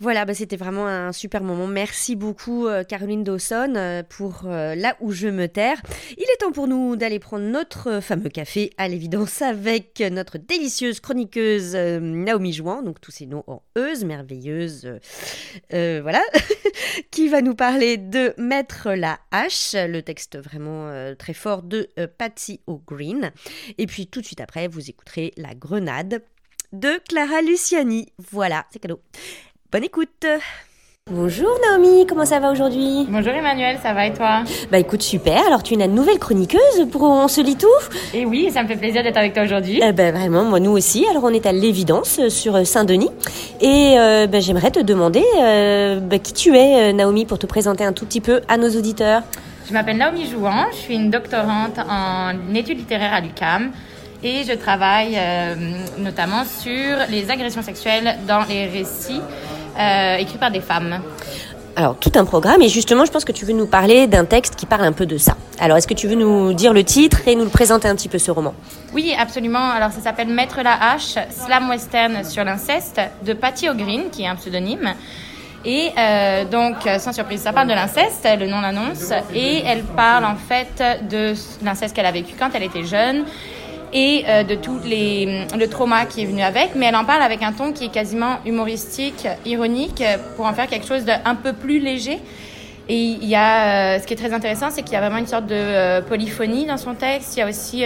Voilà, c'était vraiment un super moment. Merci beaucoup Caroline Dawson pour Là où je me terre. Il est temps pour nous d'aller prendre notre fameux café, à l'évidence, avec notre délicieuse chroniqueuse Naomi Jouan, donc tous ces noms en euse, merveilleuse, voilà, qui va nous parler de Mettre la hache, le texte vraiment très fort de Patty O'Green. Et puis tout de suite après, vous écouterez La Grenade de Clara Luciani. Voilà, c'est cadeau. Bonne écoute. Bonjour Naomi, comment ça va aujourd'hui? Bonjour Emmanuelle, ça va et toi? Bah écoute, super, alors tu es une nouvelle chroniqueuse pour On se lit tout? Et oui, ça me fait plaisir d'être avec toi aujourd'hui. Vraiment, moi nous aussi, alors on est à l'évidence sur Saint-Denis et j'aimerais te demander qui tu es Naomi pour te présenter un tout petit peu à nos auditeurs. Je m'appelle Naomi Jouan, je suis une doctorante en études littéraires à l'UQAM. Et je travaille notamment sur les agressions sexuelles dans les récits écrits par des femmes. Alors, tout un programme. Et justement, je pense que tu veux nous parler d'un texte qui parle un peu de ça. Alors, est-ce que tu veux nous dire le titre et nous le présenter un petit peu, ce roman? Oui, absolument. Alors, ça s'appelle « Mettre la hache, slam western sur l'inceste » de Patty O'Green, qui est un pseudonyme. Et donc, sans surprise, ça parle de l'inceste, le nom l'annonce. Et elle parle, en fait, de l'inceste qu'elle a vécu quand elle était jeune. et de tous le trauma qui est venu avec, mais elle en parle avec un ton qui est quasiment humoristique, ironique, pour en faire quelque chose d'un peu plus léger. Et il y a, ce qui est très intéressant, c'est qu'il y a vraiment une sorte de polyphonie dans son texte. Il y a aussi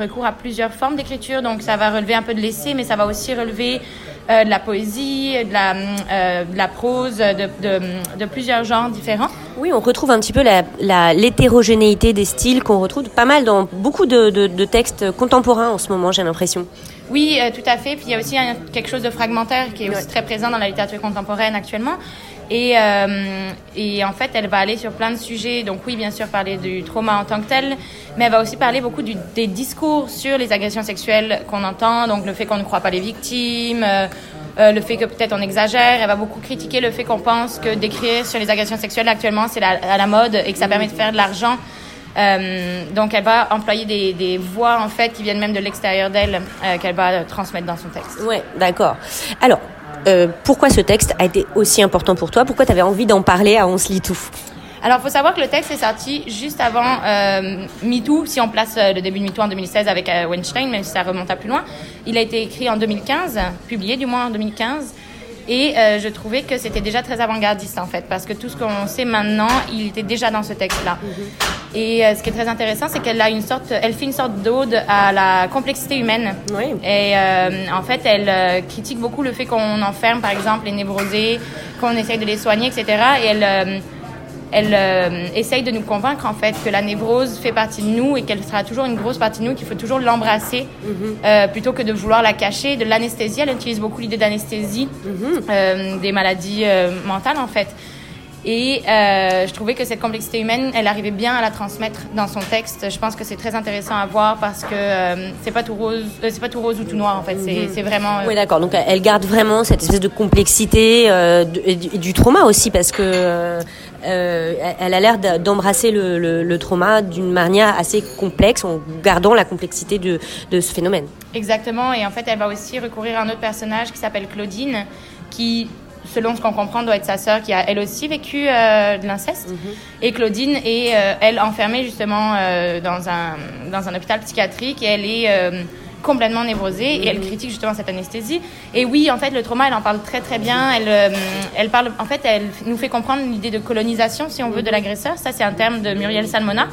recours à plusieurs formes d'écriture, donc ça va relever un peu de l'essai, mais ça va aussi relever de la poésie, de la prose, de plusieurs genres différents. Oui, on retrouve un petit peu l'hétérogénéité des styles qu'on retrouve pas mal dans beaucoup de textes contemporains en ce moment, j'ai l'impression. Oui, tout à fait. Puis il y a aussi quelque chose de fragmentaire qui est aussi très présent dans la littérature contemporaine actuellement. Et en fait, elle va aller sur plein de sujets. Donc oui, bien sûr, parler du trauma en tant que tel, mais elle va aussi parler beaucoup des discours sur les agressions sexuelles qu'on entend, donc le fait qu'on ne croit pas les victimes, le fait que peut-être on exagère. Elle va beaucoup critiquer le fait qu'on pense que d'écrire sur les agressions sexuelles actuellement, c'est à la mode et que ça permet de faire de l'argent. Donc elle va employer des voix en fait qui viennent même de l'extérieur d'elle, qu'elle va transmettre dans son texte. Ouais, d'accord. Alors, pourquoi ce texte a été aussi important pour toi? Pourquoi tu avais envie d'en parler à On se lit tout? Alors, il faut savoir que le texte est sorti juste avant MeToo, si on place le début de MeToo en 2016 avec Weinstein, même si ça remonte à plus loin. Il a été écrit en 2015, publié du moins en 2015. Et je trouvais que c'était déjà très avant-gardiste, en fait, parce que tout ce qu'on sait maintenant, il était déjà dans ce texte-là. Mm-hmm. Et ce qui est très intéressant, c'est qu'elle a elle fait une sorte d'ode à la complexité humaine. Oui. Et en fait, elle critique beaucoup le fait qu'on enferme, par exemple, les névrosés, qu'on essaye de les soigner, etc. Et elle essaye de nous convaincre, en fait, que la névrose fait partie de nous et qu'elle sera toujours une grosse partie de nous, qu'il faut toujours l'embrasser, plutôt que de vouloir la cacher, de l'anesthésier. Elle utilise beaucoup l'idée d'anesthésie, des maladies mentales, en fait. Et je trouvais que cette complexité humaine, elle arrivait bien à la transmettre dans son texte. Je pense que c'est très intéressant à voir parce que c'est pas tout rose ou tout noir en fait. C'est vraiment. Oui, d'accord. Donc elle garde vraiment cette espèce de complexité du trauma aussi parce que elle a l'air d'embrasser le trauma d'une manière assez complexe en gardant la complexité de ce phénomène. Exactement. Et en fait, elle va aussi recourir à un autre personnage qui s'appelle Claudine, qui selon ce qu'on comprend, doit être sa sœur qui a elle aussi vécu de l'inceste. Et Claudine est, elle, enfermée justement dans un hôpital psychiatrique et elle est complètement névrosée et elle critique justement cette anesthésie. Et oui, en fait, le trauma, elle en parle très très bien. Elle parle, en fait, elle nous fait comprendre l'idée de colonisation, si on veut, de l'agresseur. Ça, c'est un terme de Muriel Salmona.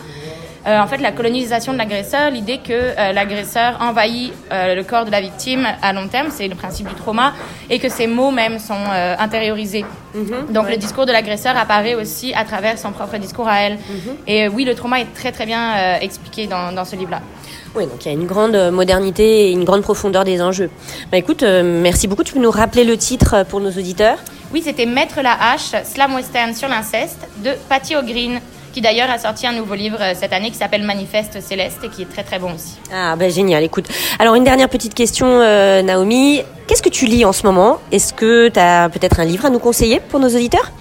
En fait, la colonisation de l'agresseur, l'idée que l'agresseur envahit le corps de la victime à long terme, c'est le principe du trauma, et que ces mots même sont intériorisés. Donc, le discours de l'agresseur apparaît aussi à travers son propre discours à elle. Et oui, le trauma est très très bien expliqué dans ce livre-là. Oui, donc il y a une grande modernité et une grande profondeur des enjeux. Bah écoute, merci beaucoup. Tu peux nous rappeler le titre pour nos auditeurs? Oui, c'était « Mettre la hache, slam western sur l'inceste » de Patty O'Green, qui d'ailleurs a sorti un nouveau livre cette année qui s'appelle Manifeste Céleste et qui est très très bon aussi. Ah ben génial, écoute. Alors une dernière petite question Naomi, qu'est-ce que tu lis en ce moment? Est-ce que tu as peut-être un livre à nous conseiller pour nos auditeurs?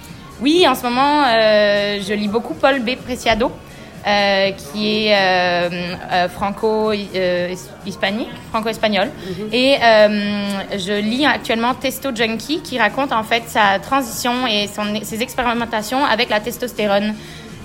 Oui, en ce moment je lis beaucoup Paul B. Preciado qui est franco-espagnol. Et je lis actuellement Testo Junkie qui raconte en fait sa transition et ses expérimentations avec la testostérone.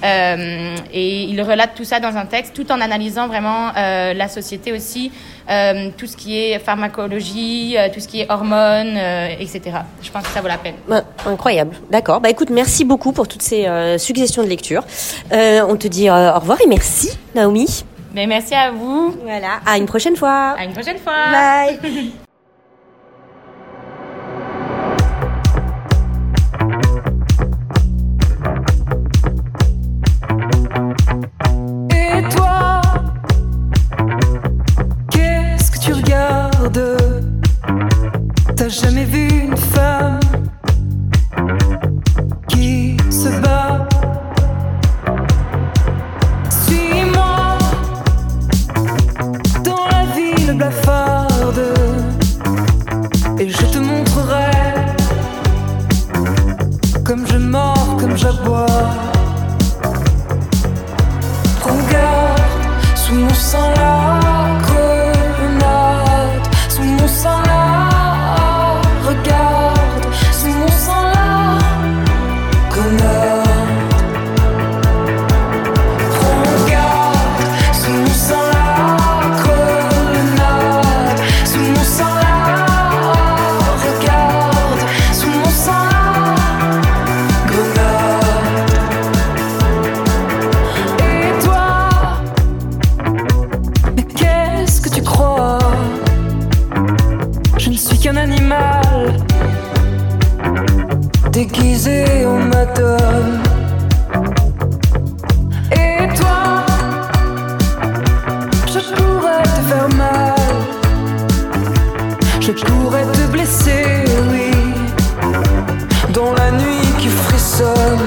Et il relate tout ça dans un texte tout en analysant vraiment la société aussi, tout ce qui est pharmacologie, tout ce qui est hormones, etc. Je pense que ça vaut la peine. Bah, incroyable, d'accord. Bah écoute, merci beaucoup pour toutes ces suggestions de lecture. On te dit au revoir et merci Naomi. Mais merci à vous. Voilà, à une prochaine fois. À une prochaine fois. Bye. T'as jamais vu une femme qui se bat? Suis-moi dans la ville blafarde et je te montrerai comme je mords, comme j'aboie. Prends garde sous mon sang là. Prends garde, sous mon sang la colonnade. musée, on m'adonne. Et toi, je pourrais te faire mal, je pourrais te blesser, oui, dans la nuit qui frissonne.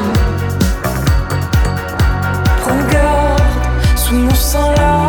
Regarde sous mon sang là.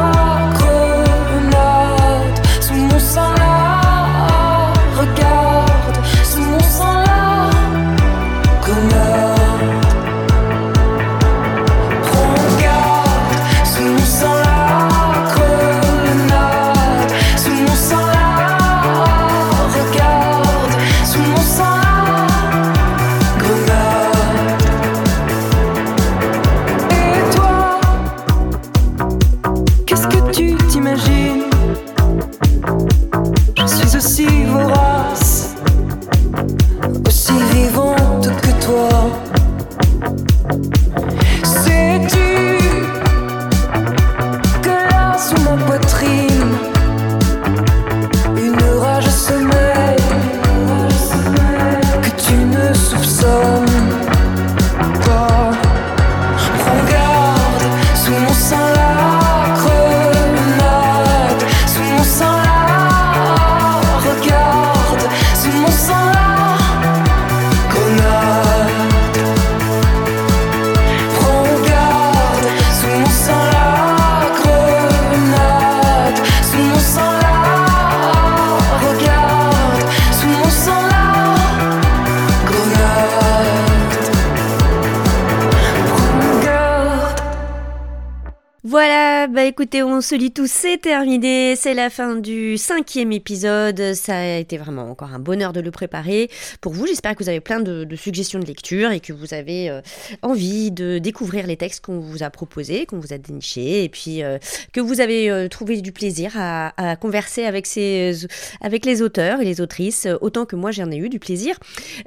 Écoutez, on se lit tout, c'est terminé, c'est la fin du 5e épisode, ça a été vraiment encore un bonheur de le préparer pour vous, j'espère que vous avez plein de suggestions de lecture et que vous avez envie de découvrir les textes qu'on vous a proposés, qu'on vous a dénichés et puis que vous avez trouvé du plaisir à converser avec les auteurs et les autrices, autant que moi j'en ai eu du plaisir.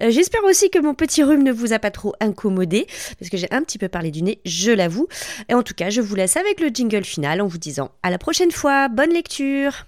J'espère aussi que mon petit rhume ne vous a pas trop incommodé, parce que j'ai un petit peu parlé du nez, je l'avoue, et en tout cas je vous laisse avec le jingle final en vous disant à la prochaine fois, bonne lecture!